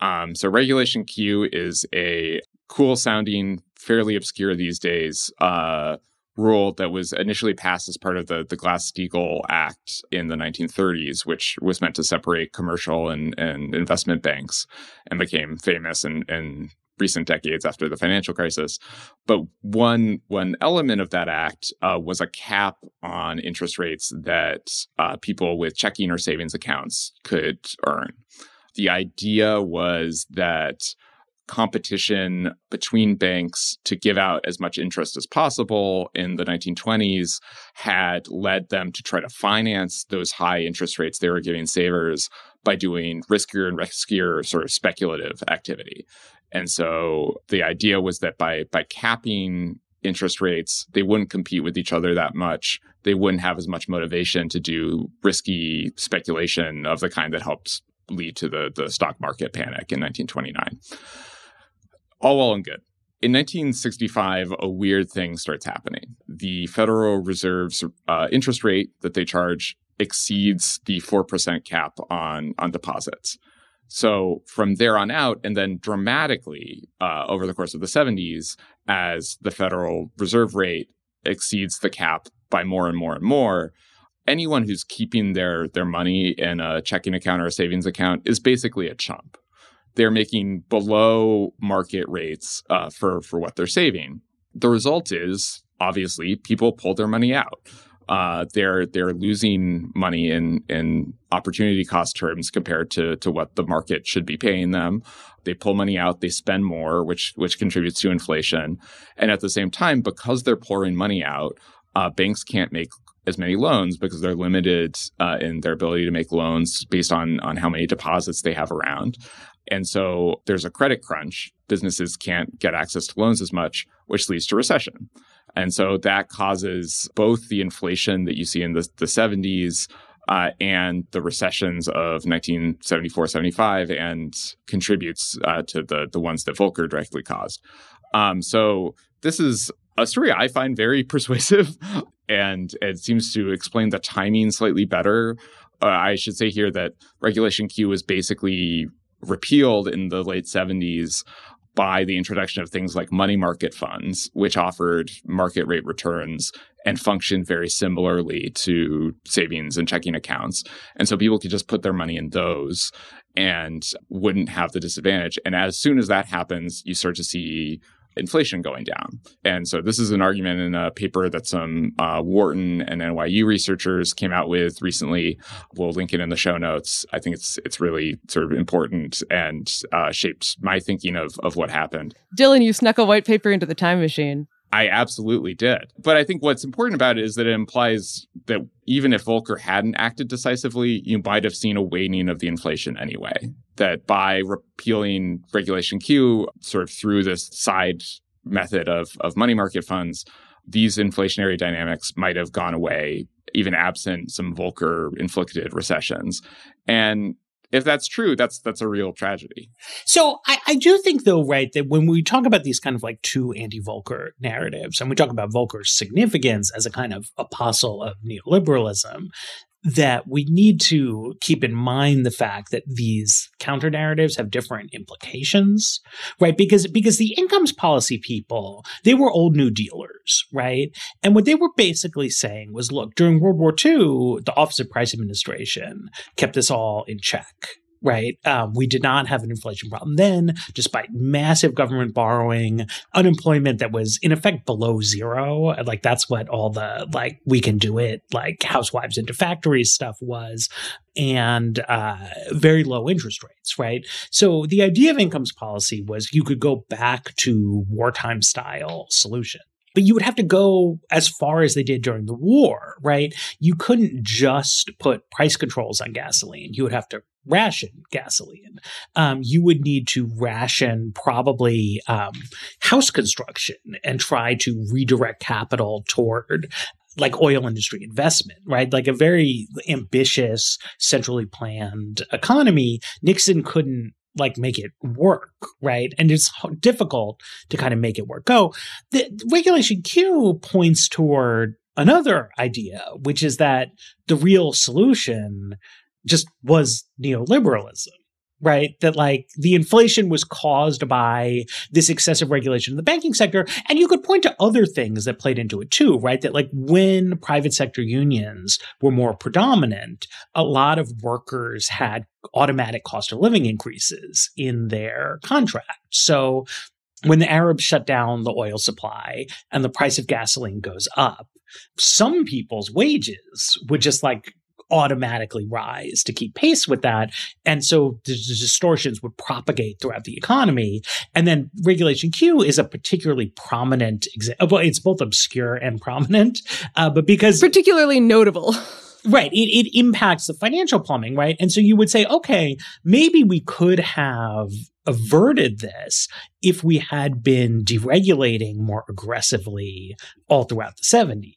Um, so Regulation Q is a cool-sounding, fairly obscure these days, uh, rule that was initially passed as part of the, the Glass-Steagall Act in the nineteen thirties, which was meant to separate commercial and, and investment banks, and became famous in, in recent decades after the financial crisis. But one, one element of that act uh, was a cap on interest rates that uh, people with checking or savings accounts could earn. The idea was that competition between banks to give out as much interest as possible in the nineteen twenties had led them to try to finance those high interest rates they were giving savers by doing riskier and riskier sort of speculative activity. And so the idea was that by by capping interest rates, they wouldn't compete with each other that much. They wouldn't have as much motivation to do risky speculation of the kind that helps lead to the, the stock market panic in nineteen twenty-nine. All well and good. In nineteen sixty-five, a weird thing starts happening. The Federal Reserve's uh, interest rate that they charge exceeds the four percent cap on, on deposits. So from there on out, and then dramatically uh, over the course of the seventies, as the Federal Reserve rate exceeds the cap by more and more and more, anyone who's keeping their, their money in a checking account or a savings account is basically a chump. They're making below market rates uh, for, for what they're saving. The result is, obviously, people pull their money out. Uh, they're they're losing money in, in opportunity cost terms compared to, to what the market should be paying them. They pull money out, they spend more, which which contributes to inflation. And at the same time, because they're pouring money out, uh, banks can't make as many loans because they're limited uh, in their ability to make loans based on, on how many deposits they have around. And so there's a credit crunch. Businesses can't get access to loans as much, which leads to recession. And so that causes both the inflation that you see in the, the seventies uh, and the recessions of nineteen seventy-four seventy-five, and contributes uh, to the, the ones that Volcker directly caused. Um, so this is a story I find very persuasive, and it seems to explain the timing slightly better. Uh, I should say here that Regulation Q was basically repealed in the late seventies by the introduction of things like money market funds, which offered market rate returns and functioned very similarly to savings and checking accounts. And so people could just put their money in those and wouldn't have the disadvantage. And as soon as that happens, you start to see inflation going down. And so this is an argument in a paper that some uh, Wharton and N Y U researchers came out with recently. We'll link it in the show notes. I think it's it's really sort of important and uh, shaped my thinking of, of what happened. Dylan, you snuck a white paper into the time machine. I absolutely did. But I think what's important about it is that it implies that even if Volcker hadn't acted decisively, you might have seen a waning of the inflation anyway. That by repealing Regulation Q, sort of through this side method of, of money market funds, these inflationary dynamics might have gone away, even absent some Volcker-inflicted recessions. And if that's true, that's that's a real tragedy. So I, I do think, though, right, that when we talk about these kind of like two anti-Volcker narratives, and we talk about Volcker's significance as a kind of apostle of neoliberalism, that we need to keep in mind the fact that these counter-narratives have different implications, right? Because because the incomes policy people, they were old New Dealers, right? And what they were basically saying was, look, during World War Two, the Office of Price Administration kept this all in check, right? Um, we did not have an inflation problem then, despite massive government borrowing, unemployment that was in effect below zero. And like, that's what all the, like, we can do it, like housewives into factories stuff was, and uh, very low interest rates, right? So the idea of incomes policy was you could go back to wartime style solutions. But you would have to go as far as they did during the war, right? You couldn't just put price controls on gasoline. You would have to ration gasoline. Um, you would need to ration probably um, house construction and try to redirect capital toward like oil industry investment, right? Like a very ambitious, centrally planned economy. Nixon couldn't like make it work, right? And it's difficult to kind of make it work. Go. The Regulation Q points toward another idea, which is that the real solution just was neoliberalism, right? That like the inflation was caused by this excessive regulation of the banking sector. And you could point to other things that played into it too, right? That like when private sector unions were more predominant, a lot of workers had automatic cost of living increases in their contract. So when the Arabs shut down the oil supply and the price of gasoline goes up, some people's wages would just like automatically rise to keep pace with that. And so the distortions would propagate throughout the economy. And then Regulation Q is a particularly prominent example. Well, it's both obscure and prominent, uh, but because— particularly notable. Right. It, it impacts the financial plumbing, right? And so you would say, okay, maybe we could have averted this if we had been deregulating more aggressively all throughout the seventies.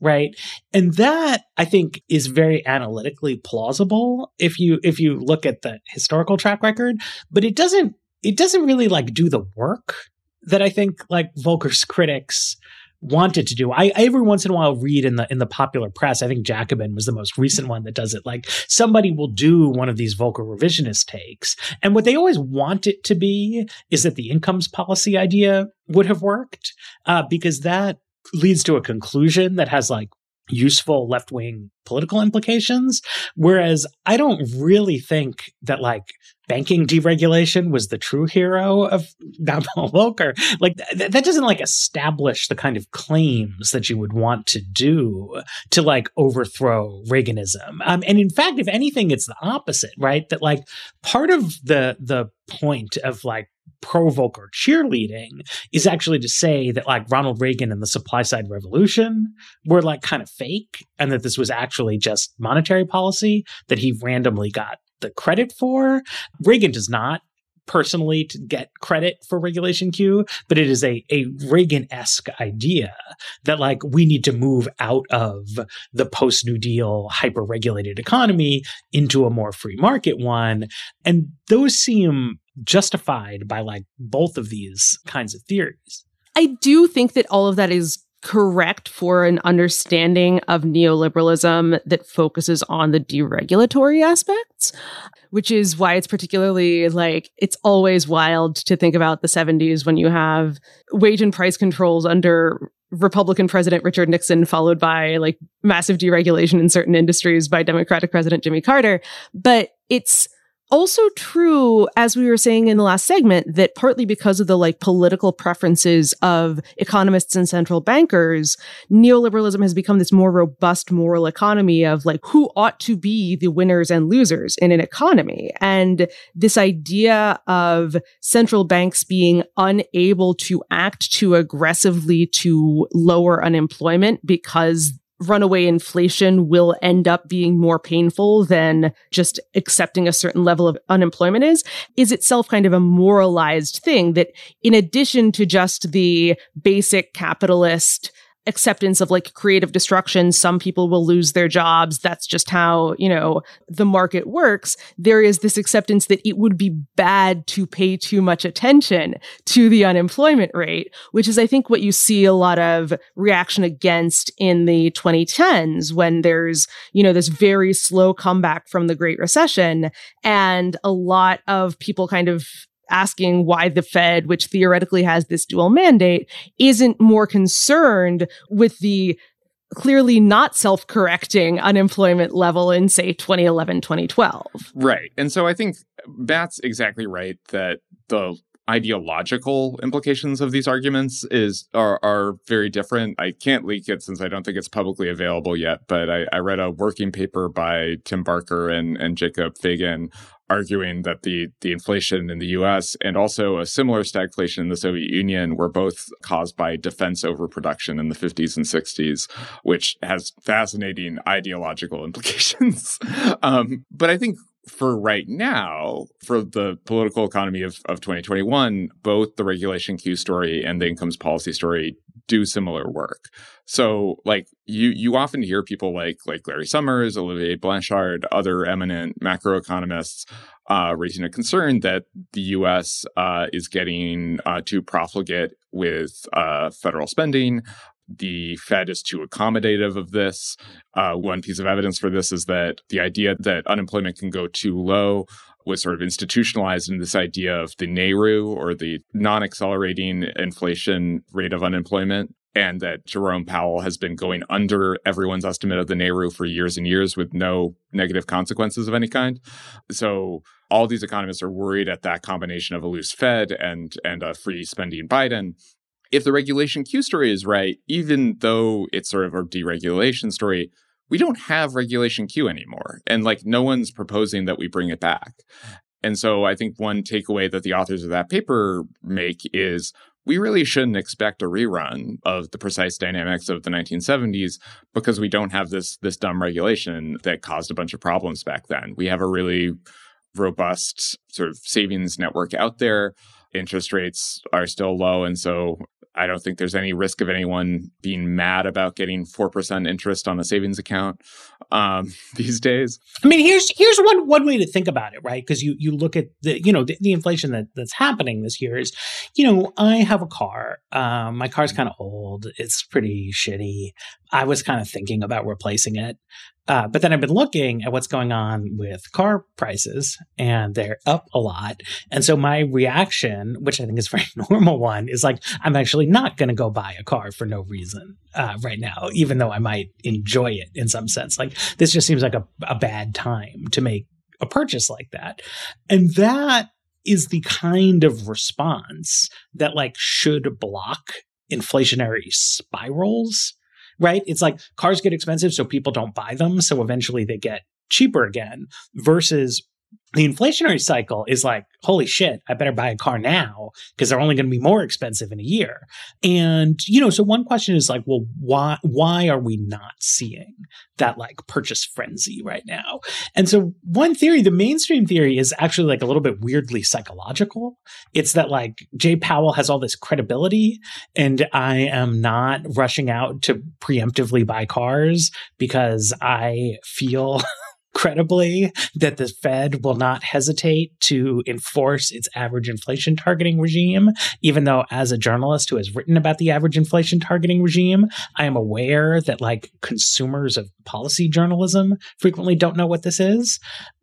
Right. And that, I think, is very analytically plausible if you if you look at the historical track record. But it doesn't it doesn't really like do the work that I think like Volcker's critics wanted to do. I, I every once in a while read in the in the popular press, I think Jacobin was the most recent one that does it. Like somebody will do one of these Volcker revisionist takes. And what they always want it to be is that the incomes policy idea would have worked, uh, because that leads to a conclusion that has like useful left-wing political implications. Whereas I don't really think that like banking deregulation was the true hero of Paul Volcker. Like th- that doesn't like establish the kind of claims that you would want to do to like overthrow Reaganism. Um, and in fact, if anything, it's the opposite, right? That like part of the the point of like pro-Volcker cheerleading is actually to say that like Ronald Reagan and the supply side revolution were like kind of fake and that this was actually just monetary policy that he randomly got the credit for. Reagan does not personally to get credit for Regulation Q, but it is a, a Reagan-esque idea that like we need to move out of the post-New Deal hyper-regulated economy into a more free market one. And those seem justified by like both of these kinds of theories. I do think that all of that is correct for an understanding of neoliberalism that focuses on the deregulatory aspects, which is why it's particularly like it's always wild to think about the seventies when you have wage and price controls under Republican President Richard Nixon, followed by like massive deregulation in certain industries by Democratic President Jimmy Carter. But it's also true, as we were saying in the last segment, that partly because of the like political preferences of economists and central bankers, neoliberalism has become this more robust moral economy of like who ought to be the winners and losers in an economy. And this idea of central banks being unable to act too aggressively to lower unemployment because runaway inflation will end up being more painful than just accepting a certain level of unemployment is, is itself kind of a moralized thing that in addition to just the basic capitalist acceptance of like creative destruction, some people will lose their jobs. That's just how, you know, the market works. There is this acceptance that it would be bad to pay too much attention to the unemployment rate, which is, I think, what you see a lot of reaction against in the twenty tens when there's, you know, this very slow comeback from the Great Recession and a lot of people kind of asking why the Fed, which theoretically has this dual mandate, isn't more concerned with the clearly not self-correcting unemployment level in, say, twenty eleven, twenty twelve. Right. And so I think that's exactly right, that the ideological implications of these arguments is are, are very different. I can't leak it since I don't think it's publicly available yet, but I, I read a working paper by Tim Barker and, and Jacob Fagan arguing that the the inflation in the U S and also a similar stagflation in the Soviet Union were both caused by defense overproduction in the fifties and sixties, which has fascinating ideological implications. um, but I think for right now, for the political economy of, of twenty twenty-one, both the Regulation Q story and the incomes policy story do similar work. So like you you often hear people like like Larry Summers, Olivier Blanchard, other eminent macroeconomists uh, raising a concern that the U S uh, is getting uh, too profligate with uh, federal spending. The Fed is too accommodative of this. Uh, one piece of evidence for this is that the idea that unemployment can go too low was sort of institutionalized in this idea of the NAIRU, or the non-accelerating inflation rate of unemployment, and that Jerome Powell has been going under everyone's estimate of the NAIRU for years and years with no negative consequences of any kind. So all these economists are worried at that combination of a loose Fed and, and a free spending Biden. If the Regulation Q story is right, even though it's sort of a deregulation story, we don't have Regulation Q anymore. And like no one's proposing that we bring it back. And so I think one takeaway that the authors of that paper make is we really shouldn't expect a rerun of the precise dynamics of the nineteen seventies because we don't have this, this dumb regulation that caused a bunch of problems back then. We have a really robust sort of savings network out there. Interest rates are still low. And so I don't think there's any risk of anyone being mad about getting four percent interest on a savings account um, these days. I mean, here's here's one one way to think about it, right? Because you you look at the, you know, the, the inflation that, that's happening this year is, you know, I have a car. Um, my car's kind of old. It's pretty shitty. I was kind of thinking about replacing it. Uh, but then I've been looking at what's going on with car prices, and they're up a lot. And so my reaction, which I think is a very normal one, is like, I'm actually not going to go buy a car for no reason uh, right now, even though I might enjoy it in some sense. Like, this just seems like a, a bad time to make a purchase like that. And that is the kind of response that, like, should block inflationary spirals. Right? It's like cars get expensive, so people don't buy them. So eventually they get cheaper again, versus the inflationary cycle is like, holy shit, I better buy a car now because they're only going to be more expensive in a year. And, you know, so one question is like, well, why, why are we not seeing that like purchase frenzy right now? And so one theory, the mainstream theory, is actually like a little bit weirdly psychological. It's that like Jay Powell has all this credibility, and I am not rushing out to preemptively buy cars because I feel credibly that the Fed will not hesitate to enforce its average inflation targeting regime, even though as a journalist who has written about the average inflation targeting regime, I am aware that like consumers of policy journalism frequently don't know what this is.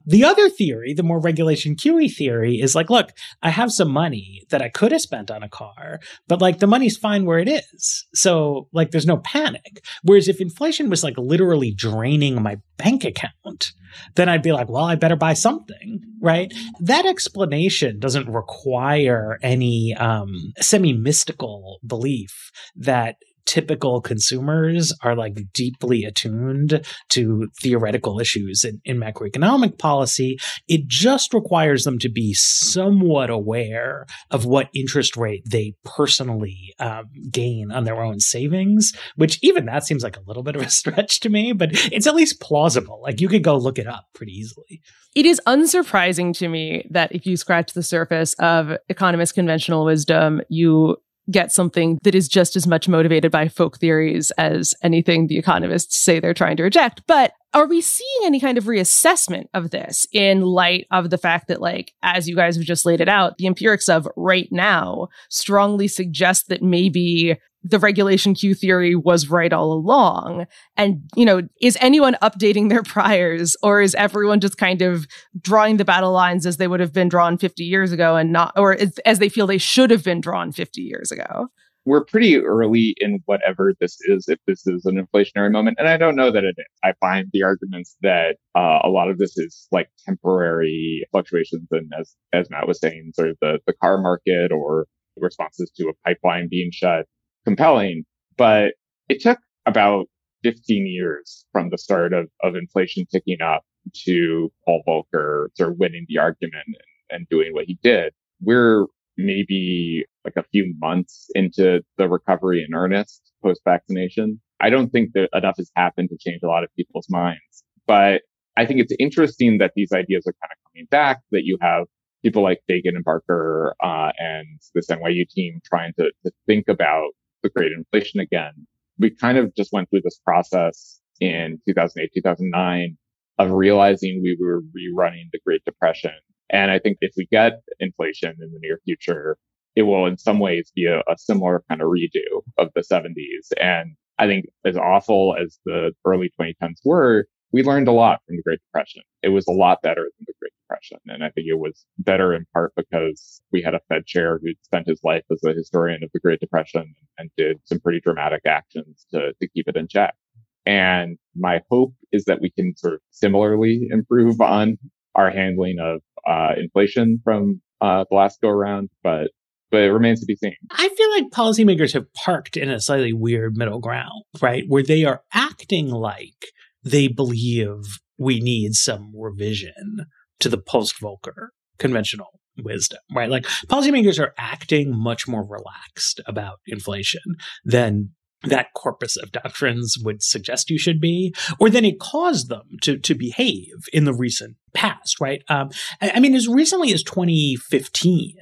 The other theory, the more Regulation Q E theory, is like, look, I have some money that I could have spent on a car, but like the money's fine where it is. So like there's no panic. Whereas if inflation was like literally draining my bank account, then I'd be like, well, I better buy something, right? That explanation doesn't require any um, semi-mystical belief that typical consumers are like deeply attuned to theoretical issues in, in macroeconomic policy. It just requires them to be somewhat aware of what interest rate they personally um, gain on their own savings, which even that seems like a little bit of a stretch to me, but it's at least plausible. Like you could go look it up pretty easily. It is unsurprising to me that if you scratch the surface of economist conventional wisdom, you get something that is just as much motivated by folk theories as anything the economists say they're trying to reject. But are we seeing any kind of reassessment of this in light of the fact that, like, as you guys have just laid it out, the empirics of right now strongly suggest that maybe the Regulation Q theory was right all along? And, you know, is anyone updating their priors, or is everyone just kind of drawing the battle lines as they would have been drawn fifty years ago and not, or as they feel they should have been drawn fifty years ago? We're pretty early in whatever this is, if this is an inflationary moment. And I don't know that it is. I find the arguments that uh, a lot of this is like temporary fluctuations. And as, as Matt was saying, sort of the, the car market or responses to a pipeline being shut, compelling, but it took about fifteen years from the start of, of inflation ticking up to Paul Volcker sort of winning the argument and, and doing what he did. We're maybe like a few months into the recovery in earnest post-vaccination. I don't think that enough has happened to change a lot of people's minds. But I think it's interesting that these ideas are kind of coming back, that you have people like Reagan and Barker uh, and this N Y U team trying to, to think about the great inflation again. We kind of just went through this process in two thousand eight, two thousand nine of realizing we were rerunning the Great Depression. And I think if we get inflation in the near future, it will in some ways be a, a similar kind of redo of the seventies. And I think as awful as the early twenty tens were, we learned a lot from the Great Depression. It was a lot better than the Great Depression. And I think it was better in part because we had a Fed chair who spent his life as a historian of the Great Depression and did some pretty dramatic actions to, to keep it in check. And my hope is that we can sort of similarly improve on our handling of uh, inflation from uh, the last go around, but but it remains to be seen. I feel like policymakers have parked in a slightly weird middle ground, right? Where they are acting like they believe we need some revision to the post-Volcker conventional wisdom, right? Like policymakers are acting much more relaxed about inflation than that corpus of doctrines would suggest you should be, or then it caused them to to behave in the recent past, right? Um, I mean, as recently as twenty fifteen,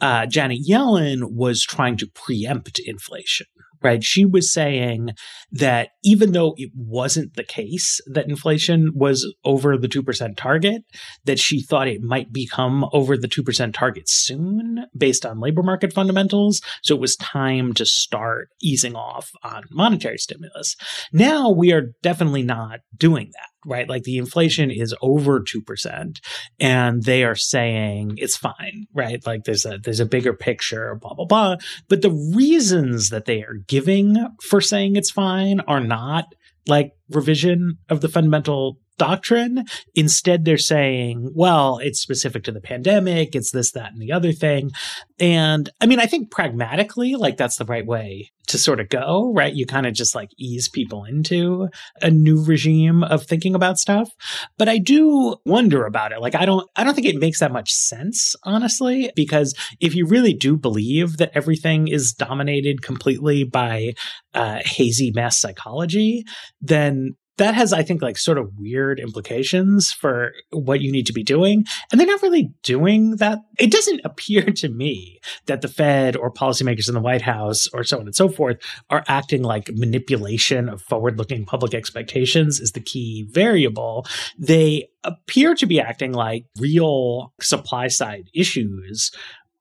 uh, Janet Yellen was trying to preempt inflation, right? She was saying that even though it wasn't the case that inflation was over the two percent target, that she thought it might become over the two percent target soon based on labor market fundamentals. So it was time to start easing off on monetary stimulus. Now we are definitely not doing that. Right? Like the inflation is over two percent and they are saying it's fine, right? Like there's a, there's a bigger picture, blah, blah, blah. But the reasons that they are giving for saying it's fine are not like revision of the fundamental doctrine. Instead, they're saying, well, it's specific to the pandemic. It's this, that, and the other thing. And I mean, I think pragmatically, like that's the right way to sort of go, right? You kind of just like ease people into a new regime of thinking about stuff. But I do wonder about it. Like, I don't, I don't think it makes that much sense, honestly, because if you really do believe that everything is dominated completely by uh, hazy mass psychology, then that has, I think, like sort of weird implications for what you need to be doing. And they're not really doing that. It doesn't appear to me that the Fed or policymakers in the White House or so on and so forth are acting like manipulation of forward-looking public expectations is the key variable. They appear to be acting like real supply-side issues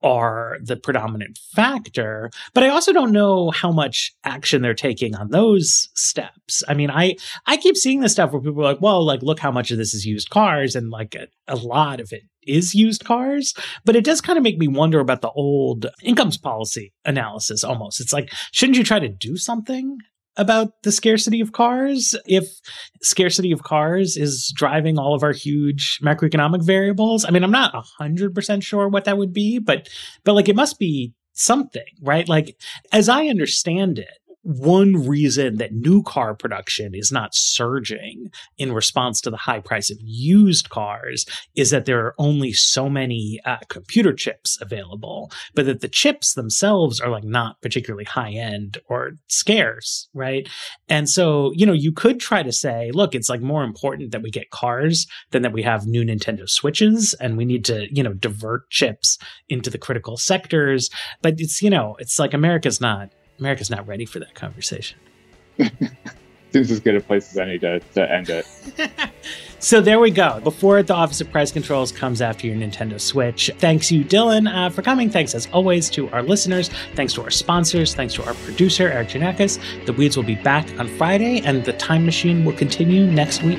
are the predominant factor, but I also don't know how much action they're taking on those steps. I mean, I, I keep seeing this stuff where people are like, well, like, look how much of this is used cars, and like a, a lot of it is used cars, but it does kind of make me wonder about the old incomes policy analysis almost. It's like, shouldn't you try to do something about the scarcity of cars if scarcity of cars is driving all of our huge macroeconomic variables? I mean, I'm not one hundred percent sure what that would be, but but like it must be something, right? Like, as I understand it, one reason that new car production is not surging in response to the high price of used cars is that there are only so many uh, computer chips available, but that the chips themselves are like not particularly high end or scarce, right? And so, you know, you could try to say, look, it's like more important that we get cars than that we have new Nintendo Switches, and we need to, you know, divert chips into the critical sectors. But it's, you know, it's like America's not America's not ready for that conversation. Seems as good a place as any to, to end it. So there we go. Before the Office of Price Controls comes after your Nintendo Switch. Thanks you, Dylan, uh, for coming. Thanks, as always, to our listeners. Thanks to our sponsors. Thanks to our producer, Eric Janakis. The Weeds will be back on Friday, and the Time Machine will continue next week.